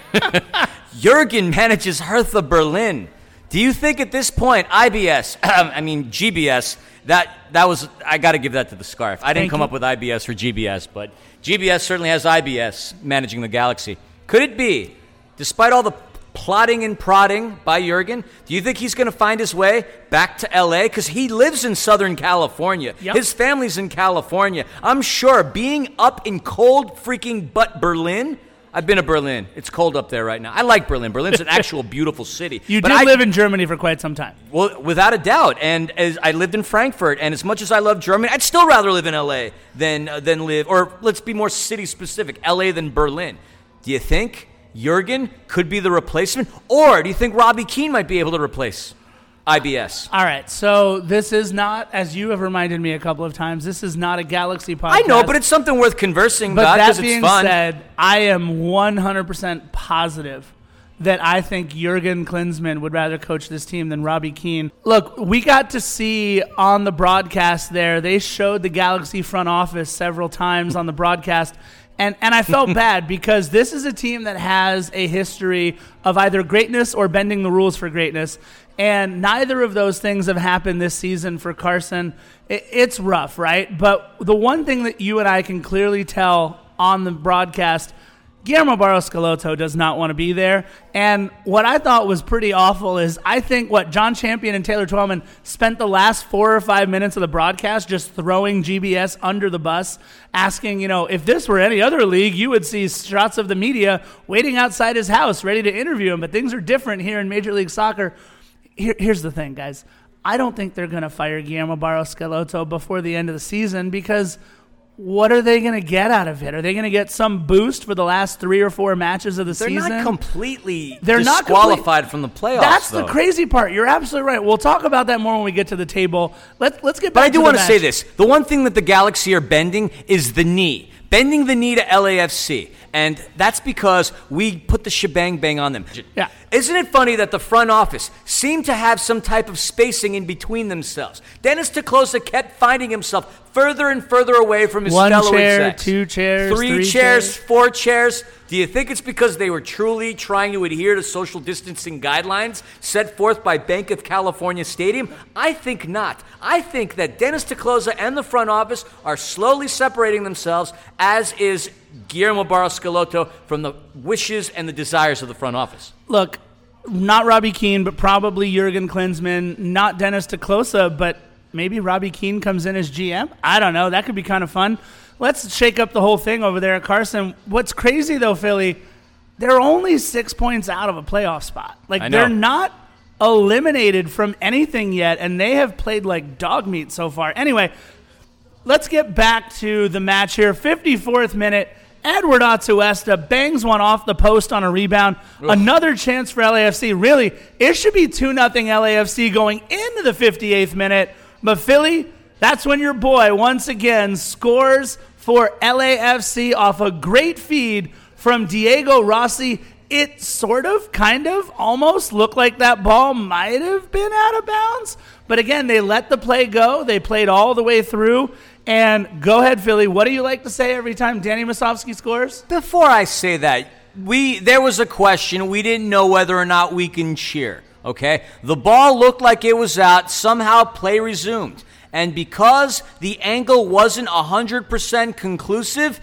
manages Hertha Berlin. Do you think at this point, GBS, that was, I got to give that to the scarf. I didn't come up with IBS or GBS, but GBS certainly has IBS managing the Galaxy. Could it be, despite all the plotting and prodding by Jürgen, do you think he's going to find his way back to L.A.? Because he lives in Southern California. Yep. His family's in California. I'm sure being up in cold freaking butt Berlin. I've been to Berlin. It's cold up there right now. I like Berlin. Berlin's an actual beautiful city. You did live in Germany for quite some time. Well, without a doubt. And as I lived in Frankfurt. And as much as I love Germany, I'd still rather live in L.A. than live, or let's be more city-specific, L.A. than Berlin. Do you think Jürgen could be the replacement? Or do you think Robbie Keane might be able to replace IBS? All right, so this is not, as you have reminded me a couple of times, this is not a Galaxy podcast. I know, but it's something worth conversing about because it's fun. But that being said, I am 100% positive that I think Jürgen Klinsmann would rather coach this team than Robbie Keane. Look, we got to see on the broadcast there, they showed the Galaxy front office several times on the broadcast. And I felt bad because this is a team that has a history of either greatness or bending the rules for greatness. And neither of those things have happened this season for Carson. It's rough, right? But the one thing that you and I can clearly tell on the broadcast, Guillermo Barros Schelotto does not want to be there. And what I thought was pretty awful is I think John Champion and Taylor Twellman spent the last 4 or 5 minutes of the broadcast just throwing GBS under the bus, asking, if this were any other league, you would see shots of the media waiting outside his house ready to interview him. But things are different here in Major League Soccer. Here's the thing, guys. I don't think they're going to fire Guillermo Barros Schelotto before the end of the season because what are they going to get out of it? Are they going to get some boost for the last 3 or 4 matches of the season? They're not completely disqualified from the playoffs. That's the crazy part. You're absolutely right. We'll talk about that more when we get to the table. Let's get back to the match. But I do want to say this. The one thing that the Galaxy are bending is the knee. Bending the knee to LAFC. And that's because we put the shebang bang on them. Yeah. Isn't it funny that the front office seemed to have some type of spacing in between themselves? Dennis te Kloese kept finding himself further and further away from his fellow execs. 1 chair, 2 chairs, three chairs, 4 chairs. Do you think it's because they were truly trying to adhere to social distancing guidelines set forth by Bank of California Stadium? I think not. I think that Dennis te Kloese and the front office are slowly separating themselves, as is Guillermo Barros Schelotto, from the wishes and the desires of the front office. Look, not Robbie Keane, but probably Jürgen Klinsmann, not Dennis te Kloese, but maybe Robbie Keane comes in as GM. I don't know. That could be kind of fun. Let's shake up the whole thing over there at Carson. What's crazy, though, Philly, they're only 6 points out of a playoff spot. They're not eliminated from anything yet, and they have played like dog meat so far. Anyway, let's get back to the match here. 54th minute. Edward Atsuesta bangs one off the post on a rebound. Oof. Another chance for LAFC. Really, it should be 2-0 LAFC going into the 58th minute. But Philly, that's when your boy once again scores for LAFC off a great feed from Diego Rossi. It sort of, kind of, almost looked like that ball might have been out of bounds. But again, they let the play go. They played all the way through. And go ahead, Philly. What do you like to say every time Danny Masofsky scores? Before I say that, there was a question. We didn't know whether or not we can cheer, okay? The ball looked like it was out. Somehow play resumed. And because the angle wasn't 100% conclusive,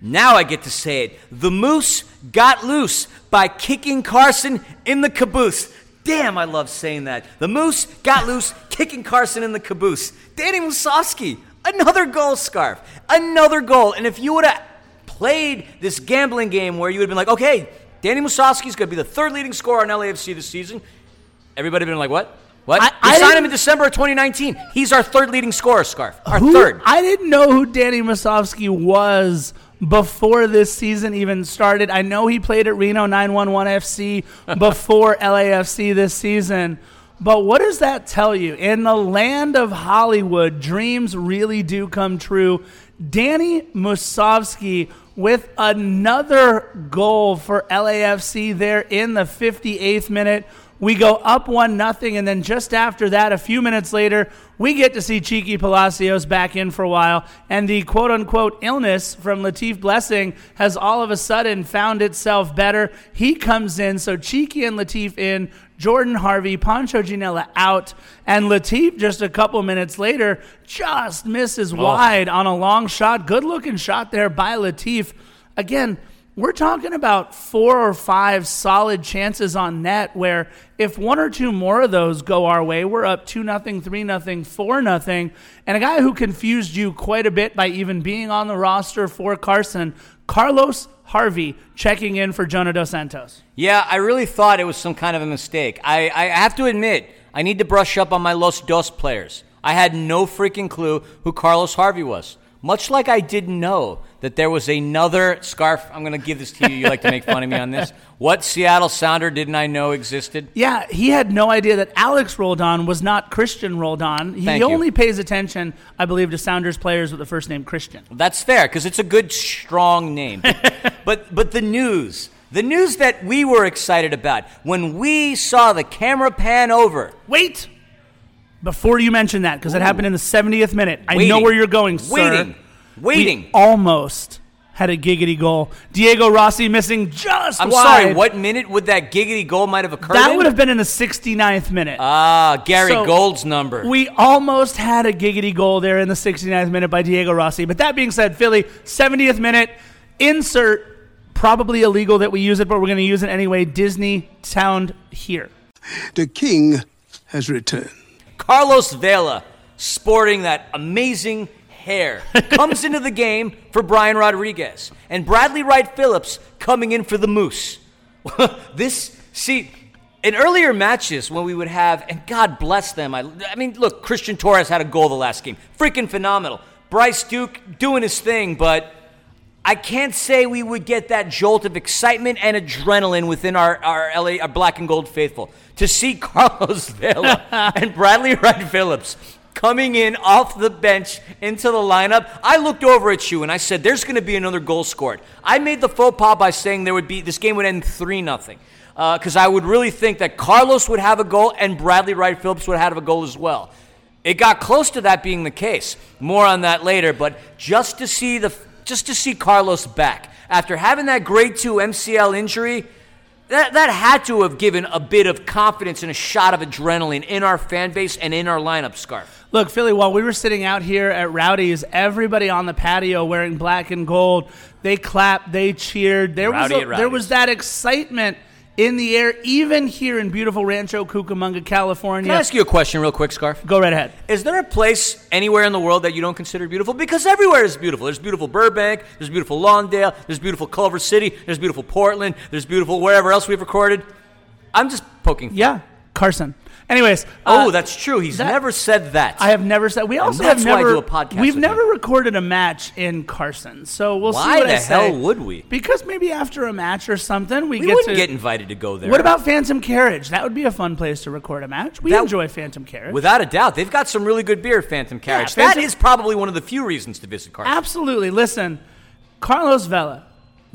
now I get to say it. The Moose got loose by kicking Carson in the caboose. Damn, I love saying that. The Moose got loose, kicking Carson in the caboose. Danny Masofsky. Another goal, Scarf. Another goal. And if you would have played this gambling game where you would have been like, okay, Danny Masofsky's going to be the third leading scorer on LAFC this season, everybody would have been like, what? What? I signed him in December of 2019. He's our third leading scorer, Scarf. Our third. I didn't know who Danny Masofsky was before this season even started. I know he played at Reno 911 FC before LAFC this season. But what does that tell you? In the land of Hollywood, dreams really do come true. Danny Masofsky with another goal for LAFC there in the 58th minute. We go up 1-0, and then just after that, a few minutes later, we get to see Chiki Palacios back in for a while, and the quote-unquote illness from Latif Blessing has all of a sudden found itself better. He comes in, so Chiki and Latif in, Jordan Harvey, Pancho Ginella out, and Latif just a couple minutes later just misses wide on a long shot. Good-looking shot there by Latif. Again, we're talking about 4 or 5 solid chances on net where if 1 or 2 more of those go our way, we're up 2-0, 3-0, 4-0. And a guy who confused you quite a bit by even being on the roster for Carson, Carlos Harvey, checking in for Jonah Dos Santos. Yeah, I really thought it was some kind of a mistake. I have to admit, I need to brush up on my Los Dos players. I had no freaking clue who Carlos Harvey was. Much like I didn't know that there was another Scarf. I'm going to give this to you. You like to make fun of me on this. What Seattle Sounder didn't I know existed? Yeah, he had no idea that Alex Roldan was not Christian Roldan. He only pays attention, I believe, to Sounders players with the first name Christian. That's fair because it's a good, strong name. But the news that we were excited about when we saw the camera pan over. Wait. Before you mention that, because it happened in the 70th minute. I know where you're going, sir. Waiting. We almost had a giggity goal. Diego Rossi missing just wide. I'm sorry, what minute would that giggity goal might have occurred That would have been in the 69th minute. Gary Gold's number. We almost had a giggity goal there in the 69th minute by Diego Rossi. But that being said, Philly, 70th minute, insert, probably illegal that we use it, but we're going to use it anyway, Disney sound here. The king has returned. Carlos Vela, sporting that amazing hair, comes into the game for Brian Rodriguez. And Bradley Wright Phillips coming in for the Moose. In earlier matches when we would have, and God bless them, I mean, look, Christian Torres had a goal the last game. Freaking phenomenal. Bryce Duke doing his thing, but I can't say we would get that jolt of excitement and adrenaline within our black and gold faithful. To see Carlos Vela and Bradley Wright Phillips coming in off the bench into the lineup, I looked over at you and I said, there's going to be another goal scored. I made the faux pas by saying this game would end 3-0. Because I would really think that Carlos would have a goal and Bradley Wright Phillips would have a goal as well. It got close to that being the case. More on that later, but just to see Carlos back. After having that grade 2 MCL injury, that had to have given a bit of confidence and a shot of adrenaline in our fan base and in our lineup, Scarf. Look, Philly, while we were sitting out here at Rowdy's, everybody on the patio wearing black and gold, they clapped, they cheered. There was that excitement in the air, even here in beautiful Rancho Cucamonga, California. Can I ask you a question real quick, Scarf? Go right ahead. Is there a place anywhere in the world that you don't consider beautiful? Because everywhere is beautiful. There's beautiful Burbank. There's beautiful Lawndale. There's beautiful Culver City. There's beautiful Portland. There's beautiful wherever else we've recorded. I'm just poking fun. Yeah, Carson. Anyways. That's true. He's never said that. I have never said. We also have never. Why I do a podcast we've never you. Recorded a match in Carson, so we'll why see what I say. Why the hell would we? Because maybe after a match or something, we wouldn't get invited to go there. What about Phantom Carriage? That would be a fun place to record a match. We enjoy Phantom Carriage without a doubt. They've got some really good beer at Phantom Carriage. Yeah, that is probably one of the few reasons to visit Carson. Absolutely. Listen, Carlos Vela,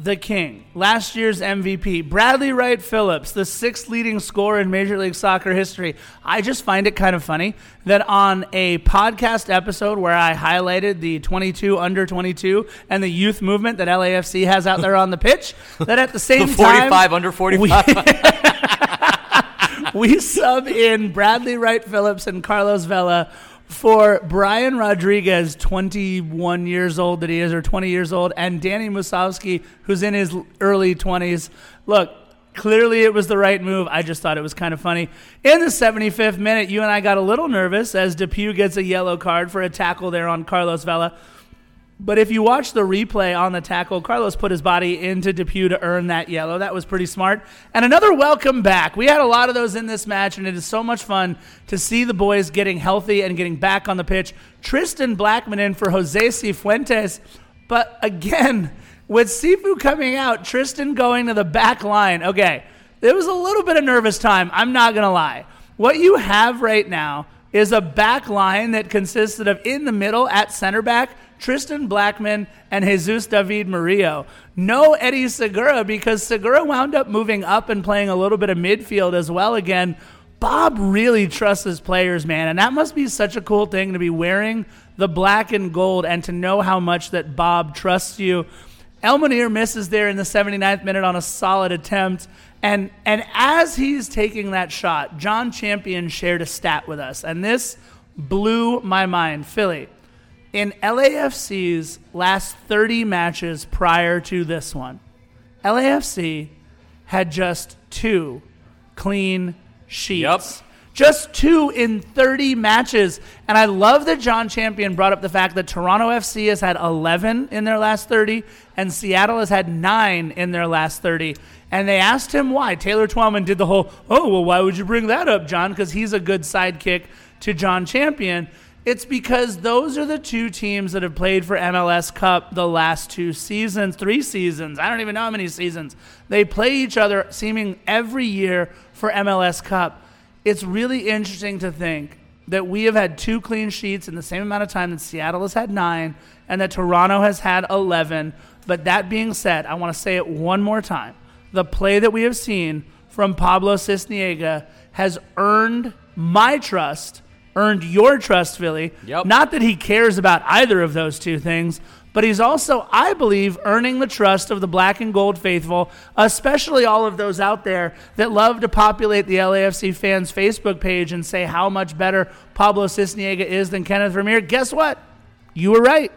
the king, last year's MVP, Bradley Wright Phillips, the 6th leading scorer in Major League Soccer history. I just find it kind of funny that on a podcast episode where I highlighted the 22 under 22 and the youth movement that LAFC has out there on the pitch, that at the same the 45 time under 45. We sub in Bradley Wright Phillips and Carlos Vela for Brian Rodriguez, 21 years old that he is, or 20 years old, and Danny Masofsky, who's in his early 20s. Look, clearly it was the right move. I just thought it was kind of funny. In the 75th minute, you and I got a little nervous as Depew gets a yellow card for a tackle there on Carlos Vela. But if you watch the replay on the tackle, Carlos put his body into Depew to earn that yellow. That was pretty smart. And another welcome back. We had a lot of those in this match, and it is so much fun to see the boys getting healthy and getting back on the pitch. Tristan Blackman in for Jose Cifuentes. But again, with Cifu coming out, Tristan going to the back line. Okay, there was a little bit of nervous time. I'm not going to lie. What you have right now is a back line that consisted of, in the middle at center back, Tristan Blackman and Jesus David Murillo. No Eddie Segura, because Segura wound up moving up and playing a little bit of midfield as well again. Bob really trusts his players, man, and that must be such a cool thing to be wearing the black and gold and to know how much that Bob trusts you. El Munir misses there in the 79th minute on a solid attempt. And as he's taking that shot, John Champion shared a stat with us, and this blew my mind. Philly, in LAFC's last 30 matches prior to this one, LAFC had just 2 clean sheets. Yep. Just 2 in 30 matches. And I love that John Champion brought up the fact that Toronto FC has had 11 in their last 30 and Seattle has had 9 in their last 30. And they asked him why. Taylor Twellman did the whole, oh, well, why would you bring that up, John? Because he's a good sidekick to John Champion. It's because those are the 2 teams that have played for MLS Cup the last 2 seasons, 3 seasons. I don't even know how many seasons. They play each other seeming every year for MLS Cup. It's really interesting to think that we have had 2 clean sheets in the same amount of time that Seattle has had 9 and that Toronto has had 11. But that being said, I want to say it one more time. The play that we have seen from Pablo Cisniega has earned my trust, earned your trust, Philly. Yep. Not that he cares about either of those 2 things, but he's also, I believe, earning the trust of the black and gold faithful, especially all of those out there that love to populate the LAFC fans' Facebook page and say how much better Pablo Cisniega is than Kenneth Vermeer. Guess what? You were right.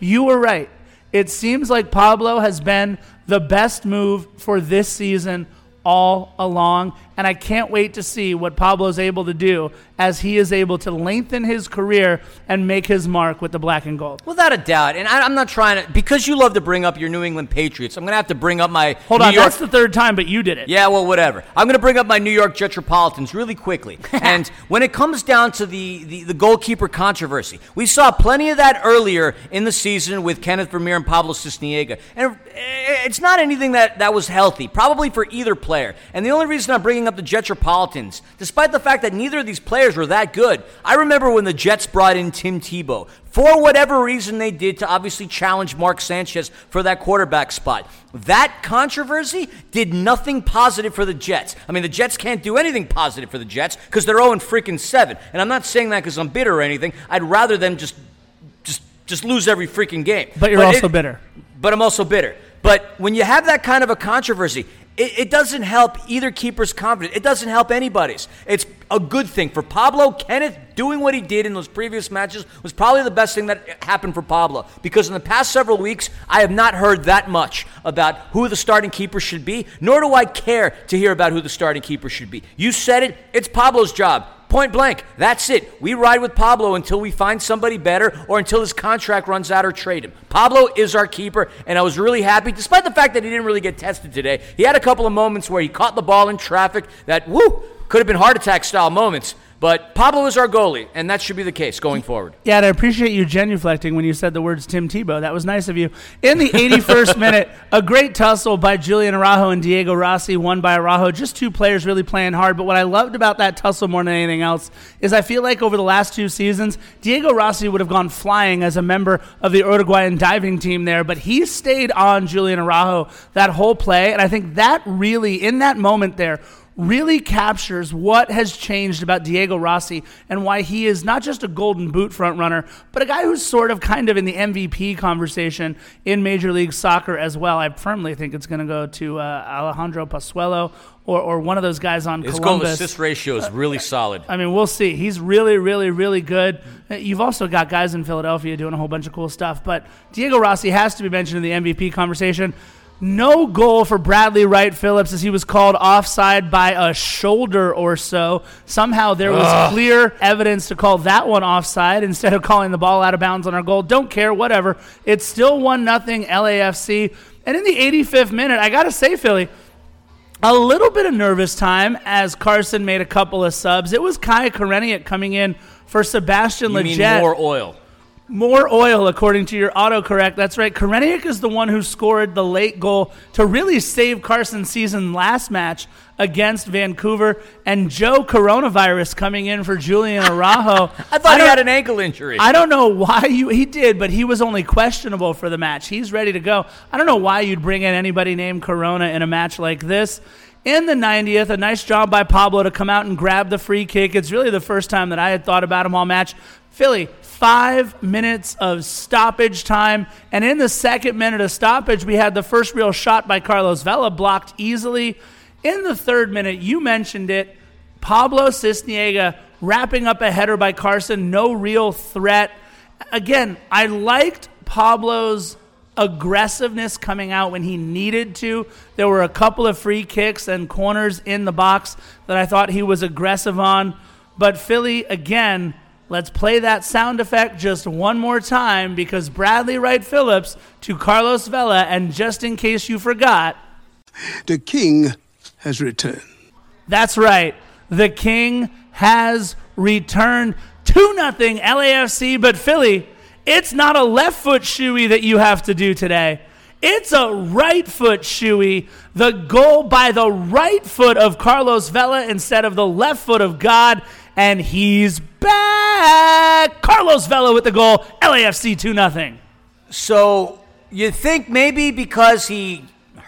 You were right. It seems like Pablo has been the best move for this season all along, and I can't wait to see what Pablo's able to do as he is able to lengthen his career and make his mark with the black and gold. Without a doubt, and I'm not trying to, because you love to bring up your New England Patriots, I'm going to have to bring up my Hold on, that's the third time, but you did it. Yeah, well, whatever. I'm going to bring up my New York Jetropolitans really quickly. And when it comes down to the goalkeeper controversy, we saw plenty of that earlier in the season with Kenneth Vermeer and Pablo Cisniega. And it's not anything that was healthy, probably for either player. And the only reason I'm bringing up the Jetropolitans, despite the fact that neither of these players were that good, I remember when the Jets brought in Tim Tebow, for whatever reason they did, to obviously challenge Mark Sanchez for that quarterback spot. That controversy did nothing positive for the Jets. I mean, the Jets can't do anything positive for the Jets because they're 0-7. And I'm not saying that because I'm bitter or anything. I'd rather them just lose every freaking game. But you're also bitter. But I'm also bitter. But when you have that kind of a controversy, it doesn't help either keeper's confidence. It doesn't help anybody's. It's a good thing for Pablo. Kenneth doing what he did in those previous matches was probably the best thing that happened for Pablo, because in the past several weeks, I have not heard that much about who the starting keeper should be, nor do I care to hear about who the starting keeper should be. You said it. It's Pablo's job. Point blank. That's it. We ride with Pablo until we find somebody better or until his contract runs out or trade him. Pablo is our keeper, and I was really happy, despite the fact that he didn't really get tested today. He had a couple of moments where he caught the ball in traffic that, could have been heart attack style moments. But Pablo is our goalie, and that should be the case going forward. Yeah, and I appreciate you genuflecting when you said the words Tim Tebow. That was nice of you. In the 81st minute, a great tussle by Julian Araujo and Diego Rossi, won by Araujo. Just 2 players really playing hard. But what I loved about that tussle more than anything else is I feel like over the last 2 seasons, Diego Rossi would have gone flying as a member of the Uruguayan diving team there. But he stayed on Julian Araujo that whole play. And I think that really, in that moment there, really captures what has changed about Diego Rossi and why he is not just a golden boot front runner, but a guy who's sort of kind of in the MVP conversation in Major League Soccer as well. I firmly think it's going to go to Alejandro Pozuelo or one of those guys on Columbus. His goal assist ratio is really solid. I mean, we'll see. He's really, really, really good. You've also got guys in Philadelphia doing a whole bunch of cool stuff, but Diego Rossi has to be mentioned in the MVP conversation. No goal for Bradley Wright Phillips as he was called offside by a shoulder or so. Somehow there was clear evidence to call that one offside instead of calling the ball out of bounds on our goal. Don't care, whatever. It's still 1-0 LAFC. And in the 85th minute, I got to say, Philly, a little bit of nervous time as Carson made a couple of subs. It was Kai Kereniuk coming in for Sebastian Legette. You mean more oil. More oil, according to your autocorrect. That's right. Kereniuk is the one who scored the late goal to really save Carson's season last match against Vancouver. And Joe Coronavirus coming in for Julian Araujo. I thought he had an ankle injury. I don't know why he did, but he was only questionable for the match. He's ready to go. I don't know why you'd bring in anybody named Corona in a match like this. In the 90th, a nice job by Pablo to come out and grab the free kick. It's really the first time that I had thought about him all match. Philly, 5 minutes of stoppage time, and in the second minute of stoppage, we had the first real shot by Carlos Vela, blocked easily. In the 3rd minute, you mentioned it, Pablo Cisniega wrapping up a header by Carson, no real threat. Again, I liked Pablo's aggressiveness coming out when he needed to. There were a couple of free kicks and corners in the box that I thought he was aggressive on, but Philly, again, let's play that sound effect just one more time because Bradley Wright Phillips to Carlos Vela, and just in case you forgot, the king has returned. That's right. The king has returned. 2-0 LAFC, but Philly, it's not a left foot shoey that you have to do today. It's a right foot shoey. The goal by the right foot of Carlos Vela instead of the left foot of God. And he's back. Carlos Vela with the goal. LAFC 2-0. So you think maybe because he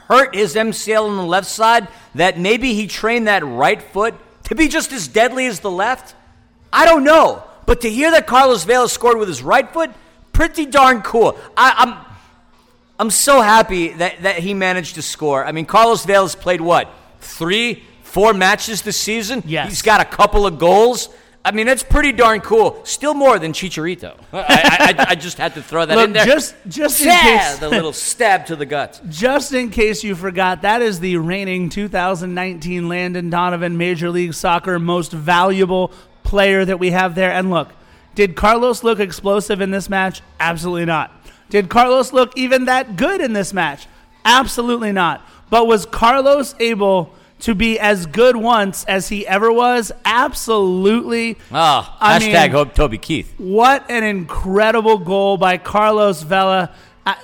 hurt his MCL on the left side that maybe he trained that right foot to be just as deadly as the left? I don't know. But to hear that Carlos Vela scored with his right foot, pretty darn cool. I'm so happy that he managed to score. I mean, Carlos Vela's played what? 3-4 matches this season. Yes. He's got a couple of goals. I mean, that's pretty darn cool. Still more than Chicharito. I just had to throw that in there. Just in case. The little stab to the guts. Just in case you forgot, that is the reigning 2019 Landon Donovan Major League Soccer most valuable player that we have there. And look, did Carlos look explosive in this match? Absolutely not. Did Carlos look even that good in this match? Absolutely not. But was Carlos able to be as good once as he ever was? Absolutely. Hashtag hope Toby Keith. What an incredible goal by Carlos Vela.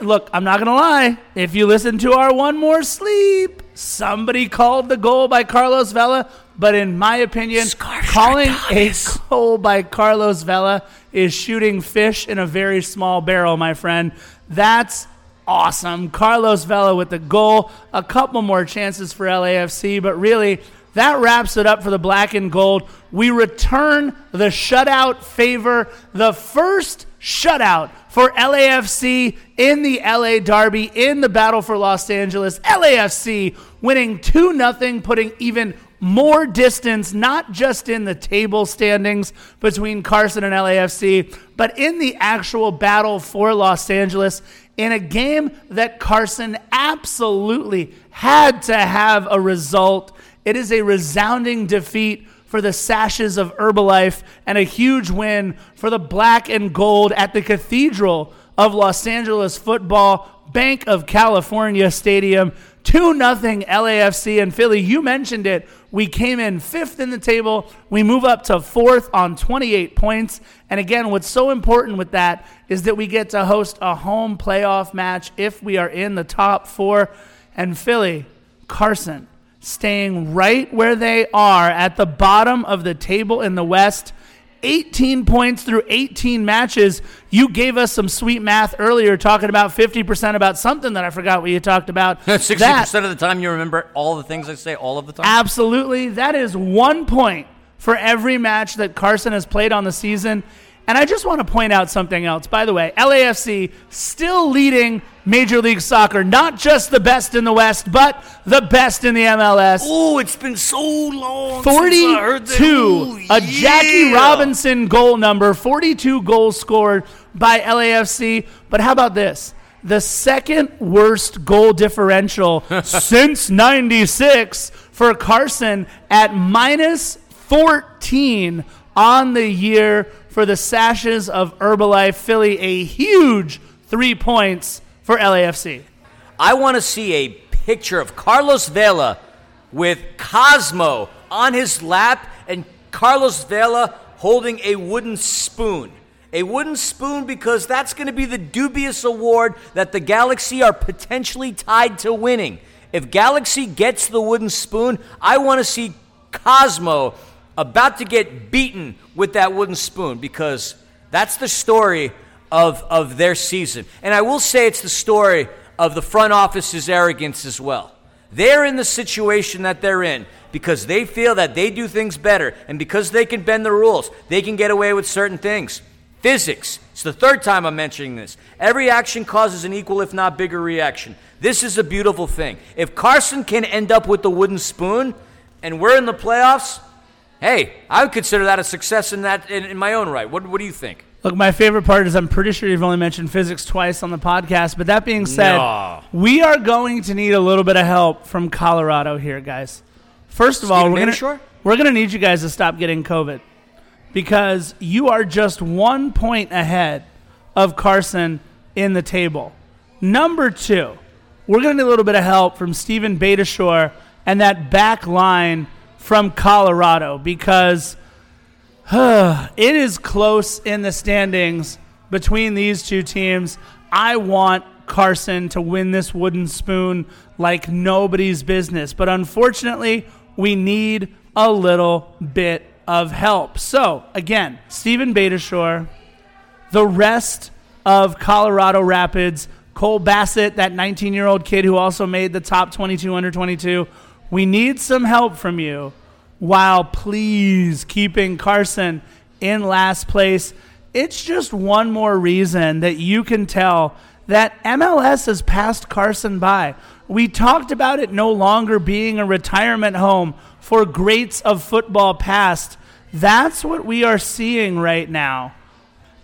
Look, I'm not going to lie. If you listen to our One More Sleep, somebody called the goal by Carlos Vela. But in my opinion, calling a goal by Carlos Vela is shooting fish in a very small barrel, my friend. That's awesome. Carlos Vela with the goal. A couple more chances for LAFC, but really that wraps it up for the black and gold. We return the shutout favor, the first shutout for LAFC in the LA Derby in the battle for Los Angeles. LAFC winning 2-0, putting even more distance, not just in the table standings between Carson and LAFC, but in the actual battle for Los Angeles. In a game that Carson absolutely had to have a result, it is a resounding defeat for the Sashes of Herbalife and a huge win for the black and gold at the Cathedral of Los Angeles Football, Bank of California Stadium. 2-0 LAFC. And Philly, you mentioned it. We came in 5th in the table. We move up to 4th on 28 points. And again, what's so important with that is that we get to host a home playoff match if we are in the top 4. And Philly, Carson staying right where they are at the bottom of the table in the West. 18 points through 18 matches. You gave us some sweet math earlier talking about 50% about something that I forgot what you talked about. 60% of the time you remember all the things I say all of the time? Absolutely. That is 1 point for every match that Carson has played on the season. And I just want to point out something else. By the way, LAFC still leading Major League Soccer. Not just the best in the West, but the best in the MLS. Oh, it's been so long 42, since I heard that. Jackie Robinson goal number, 42 goals scored by LAFC. But how about this? the second worst goal differential since 96 for Carson at minus 14 on the year for the Sashes of Herbalife Philly. A huge 3 points for LAFC. I want to see a picture of Carlos Vela with Cosmo on his lap and Carlos Vela holding a wooden spoon. A wooden spoon, because that's going to be the dubious award that the Galaxy are potentially tied to winning. If Galaxy gets the wooden spoon, I want to see Cosmo about to get beaten with that wooden spoon, because that's the story of their season. And I will say it's the story of the front office's arrogance as well. They're in the situation that they're in because they feel that they do things better, and because they can bend the rules, they can get away with certain things. Physics. It's the third time I'm mentioning this. Every action causes an equal, if not bigger, reaction. This is a beautiful thing. If Carson can end up with the wooden spoon and we're in the playoffs, hey, I would consider that a success in that in my own right. What do you think? Look, my favorite part is I'm pretty sure you've only mentioned physics twice on the podcast, but that being said, we are going to need a little bit of help from Colorado here, guys. First of all, we're going to need you guys to stop getting COVID, because you are just 1 point ahead of Carson in the table. Number two, we're going to need a little bit of help from Stephen Betashore and that back line from Colorado, because it is close in the standings between these two teams. I want Carson to win this wooden spoon like nobody's business, but unfortunately, we need a little bit of help. So, again, Stephen Betashore, the rest of Colorado Rapids, Cole Bassett, that 19-year-old kid who also made the top 22 under 22. We need some help from you while please keeping Carson in last place. It's just one more reason that you can tell that MLS has passed Carson by. We talked about it no longer being a retirement home for greats of football past. That's what we are seeing right now.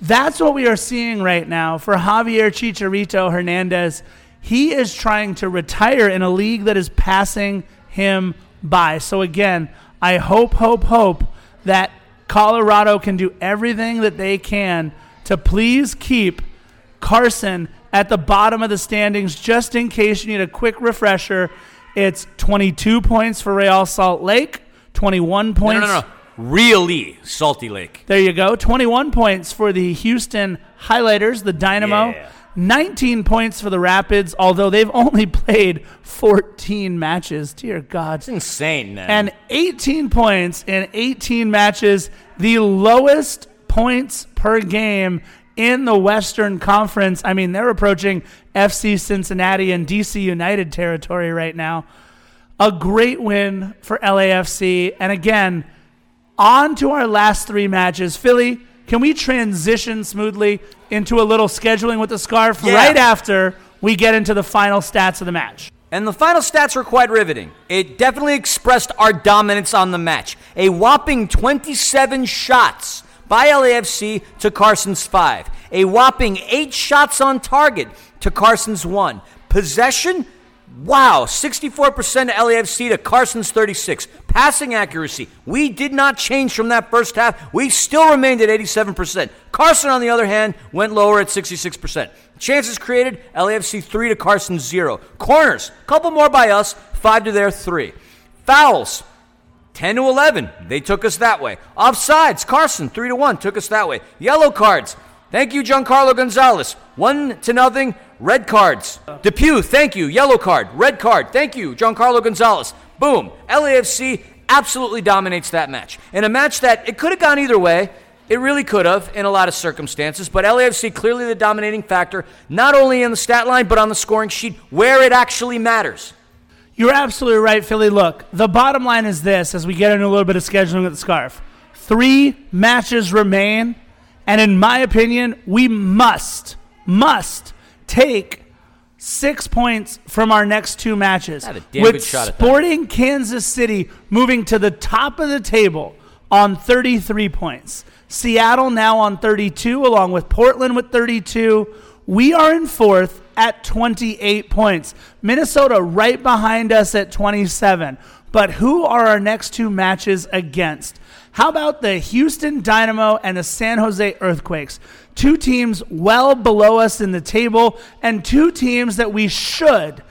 That's what we are seeing right now for Javier Chicharito Hernandez. He is trying to retire in a league that is passing him by. So again, I hope that Colorado can do everything that they can to please keep Carson at the bottom of the standings. Just in case you need a quick refresher, it's 22 points for Real Salt Lake, 21 points. No. Really Salty Lake. There you go. 21 points for the Houston Highlighters, the Dynamo. Yeah. 19 points for the Rapids, although they've only played 14 matches. Dear God. It's insane, man. And 18 points in 18 matches, the lowest points per game in the Western Conference. I mean, they're approaching FC Cincinnati and DC United territory right now. A great win for LAFC. And again, on to our last three matches. Philly, can we transition smoothly into a little scheduling with the scarf right after we get into the final stats of the match? And the final stats were quite riveting. It definitely expressed our dominance on the match. A whopping 27 shots by LAFC to Carson's 5. A whopping 8 shots on target to Carson's 1. Possession, 64% to LAFC to Carson's 36. Passing accuracy, we did not change from that first half. We still remained at 87%. Carson, on the other hand, went lower at 66%. Chances created, LAFC 3 to Carson's 0. Corners, a couple more by us, 5 to their 3. Fouls, 10 to 11. They took us that way. Offsides, Carson, 3 to 1, took us that way. Yellow cards, thank you, Giancarlo Gonzalez, 1 to nothing. Red cards. Depew, thank you. Yellow card. Red card. Thank you. Giancarlo Gonzalez. Boom. LAFC absolutely dominates that match. In a match that it could have gone either way. It really could have in a lot of circumstances. But LAFC clearly the dominating factor, not only in the stat line, but on the scoring sheet where it actually matters. You're absolutely right, Philly. Look, the bottom line is this, as we get into a little bit of scheduling with the scarf. 3 matches remain. And in my opinion, we must take 6 points from our next 2 matches, with Sporting Kansas City moving to the top of the table on 33 points. Seattle now on 32, along with Portland with 32. We are in fourth, at 28 points. Minnesota right behind us at 27. But who are our next two matches against? How about the Houston Dynamo and the San Jose Earthquakes? Two teams well below us in the table, and two teams that we should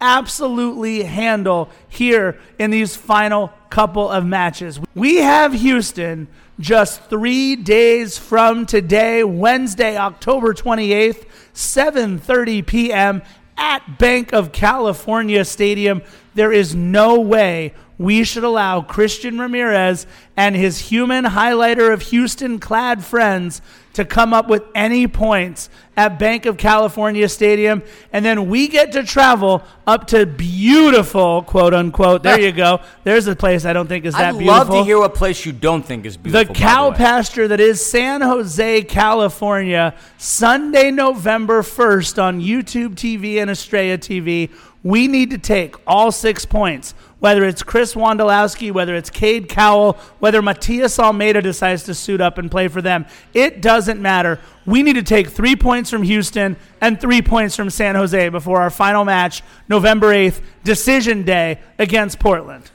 absolutely handle here in these final couple of matches. We have Houston just 3 days from today, Wednesday, October 28th, 7:30 p.m. at Bank of California Stadium. There is no way we should allow Christian Ramirez and his human highlighter of Houston-clad friends to come up with any points at Bank of California Stadium. And then we get to travel up to beautiful, quote unquote. There you go. There's a place I don't think is that beautiful. I'd love to hear what place you don't think is beautiful. The cow pasture that is San Jose, California, Sunday, November 1st on YouTube TV and Estrella TV. We need to take all 6 points, whether it's Chris Wondolowski, whether it's Cade Cowell, whether Matias Almeida decides to suit up and play for them. It doesn't matter. We need to take 3 points from Houston and 3 points from San Jose before our final match, November 8th, decision day against Portland.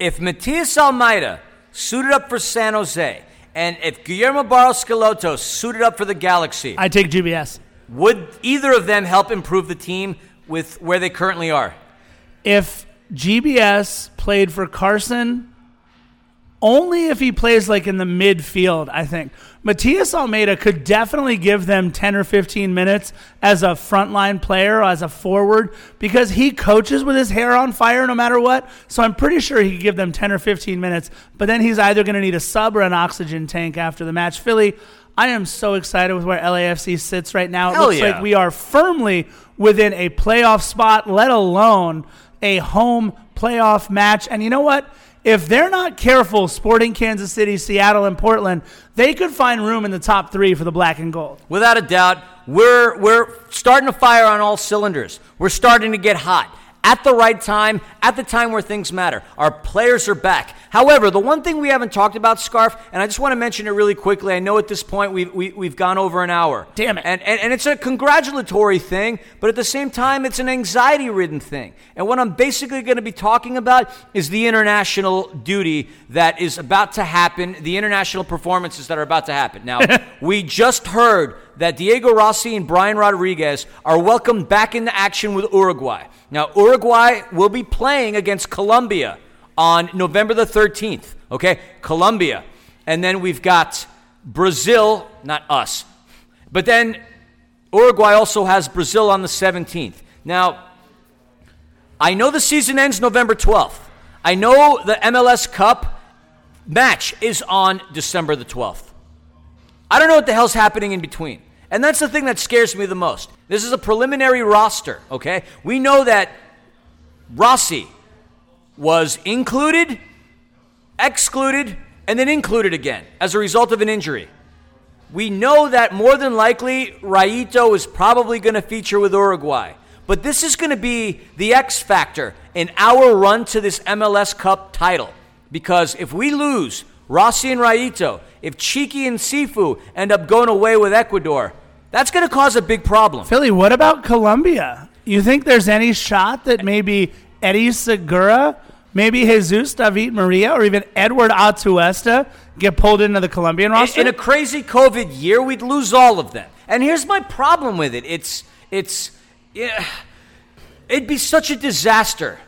If Matias Almeida suited up for San Jose and if Guillermo Barros Schelotto suited up for the Galaxy, I take GBS. Would either of them help improve the team with where they currently are? If GBS played for Carson, only if he plays like in the midfield, I think. Matias Almeida could definitely give them 10 or 15 minutes as a frontline player, as a forward, because he coaches with his hair on fire no matter what. So I'm pretty sure he could give them 10 or 15 minutes, but then he's either going to need a sub or an oxygen tank after the match. Philly, I am so excited with where LAFC sits right now. It looks like we are firmly within a playoff spot, let alone a home playoff match. And you know what? If they're not careful, Sporting Kansas City, Seattle, and Portland, they could find room in the top three for the black and gold. Without a doubt, we're starting to fire on all cylinders. We're starting to get hot at the right time, at the time where things matter. Our players are back. However, the one thing we haven't talked about, Scarf, and I just want to mention it really quickly. I know at this point we've gone over an hour. Damn it. And it's a congratulatory thing, but at the same time, it's an anxiety-ridden thing. And what I'm basically going to be talking about is the international duty that is about to happen, the international performances that are about to happen. Now, we just heard that Diego Rossi and Brian Rodriguez are welcomed back into action with Uruguay. Now, Uruguay will be playing against Colombia on November the 13th, okay? Colombia. And then we've got Brazil, not us. But then Uruguay also has Brazil on the 17th. Now, I know the season ends November 12th. I know the MLS Cup match is on December the 12th. I don't know what the hell's happening in between. And that's the thing that scares me the most. This is a preliminary roster, okay? We know that Rossi was included, excluded, and then included again as a result of an injury. We know that more than likely Rayito is probably going to feature with Uruguay. But this is going to be the X factor in our run to this MLS Cup title. Because if we lose Rossi and Rayito, if Chiki and Sifu end up going away with Ecuador, that's going to cause a big problem. Philly, what about Colombia? You think there's any shot that maybe Eddie Segura, maybe Jesus David Maria, or even Edward Atuesta get pulled into the Colombian roster? In a crazy COVID year, we'd lose all of them. And here's my problem with it. It'd be such a disaster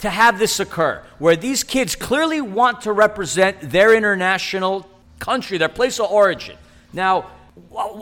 to have this occur, where these kids clearly want to represent their international country, their place of origin. Now,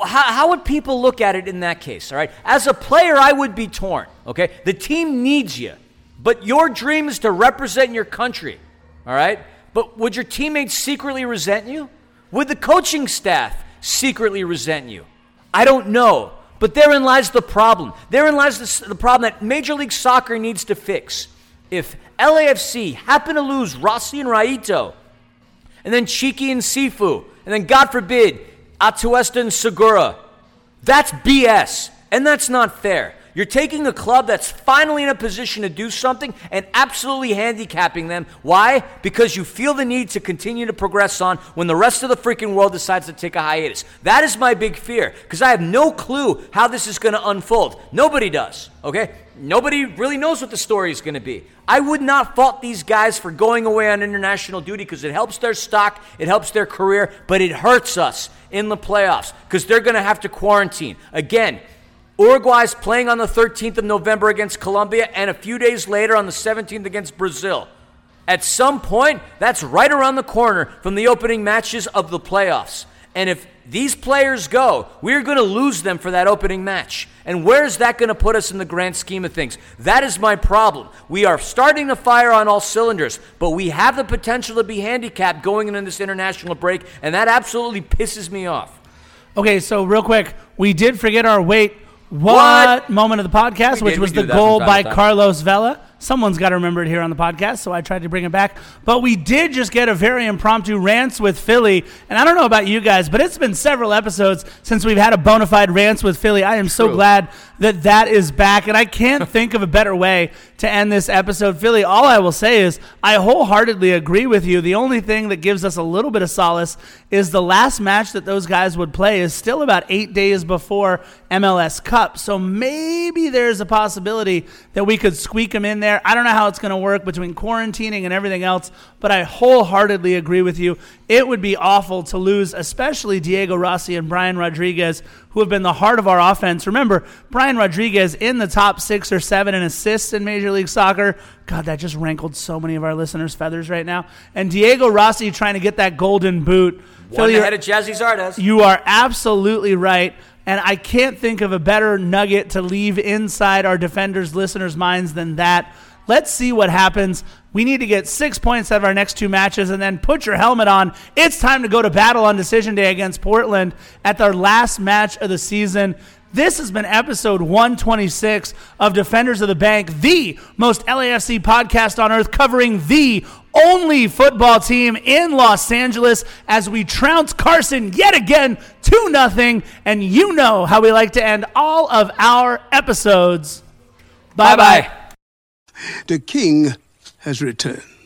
how would people look at it in that case, all right? As a player, I would be torn, okay? The team needs you, but your dream is to represent your country, all right? But would your teammates secretly resent you? Would the coaching staff secretly resent you? I don't know, but therein lies the problem. Therein lies the problem that Major League Soccer needs to fix. If LAFC happen to lose Rossi and Rayito, and then Chiki and Sifu, and then, God forbid, Atuesta and Segura, that's BS, and that's not fair. You're taking a club that's finally in a position to do something and absolutely handicapping them. Why? Because you feel the need to continue to progress on when the rest of the freaking world decides to take a hiatus. That is my big fear, because I have no clue how this is going to unfold. Nobody does, okay? Nobody really knows what the story is going to be. I would not fault these guys for going away on international duty because it helps their stock, it helps their career, but it hurts us in the playoffs because they're going to have to quarantine. Again, Uruguay's playing on the 13th of November against Colombia and a few days later on the 17th against Brazil. At some point, that's right around the corner from the opening matches of the playoffs. And if these players go, we're going to lose them for that opening match. And where is that going to put us in the grand scheme of things? That is my problem. We are starting to fire on all cylinders, but we have the potential to be handicapped going into this international break, and that absolutely pisses me off. Okay, so real quick, we did forget our wait. What moment of the podcast, which was the goal by Carlos Vela. Someone's got to remember it here on the podcast, so I tried to bring it back. But we did just get a very impromptu Rants with Philly. And I don't know about you guys, but it's been several episodes since we've had a bona fide Rants with Philly. I am so glad that that is back, and I can't think of a better way to end this episode. Philly, all I will say is I wholeheartedly agree with you. The only thing that gives us a little bit of solace is the last match that those guys would play is still about 8 days before MLS Cup. So maybe there's a possibility that we could squeak them in there. I don't know how it's going to work between quarantining and everything else, but I wholeheartedly agree with you. It would be awful to lose, especially Diego Rossi and Brian Rodriguez, who have been the heart of our offense. Remember, Brian Rodriguez in the top 6 or 7 in assists in Major League Soccer. God, that just rankled so many of our listeners' feathers right now. And Diego Rossi trying to get that golden boot. One ahead of Jazzy Zardes. You are absolutely right. And I can't think of a better nugget to leave inside our defenders' listeners' minds than that. Let's see what happens. We need to get 6 points out of our next 2 matches, and then put your helmet on. It's time to go to battle on Decision Day against Portland at our last match of the season. This has been episode 126 of Defenders of the Bank, the most LAFC podcast on earth, covering the only football team in Los Angeles as we trounce Carson yet again 2-0. And you know how we like to end all of our episodes. Bye-bye. The king has returned.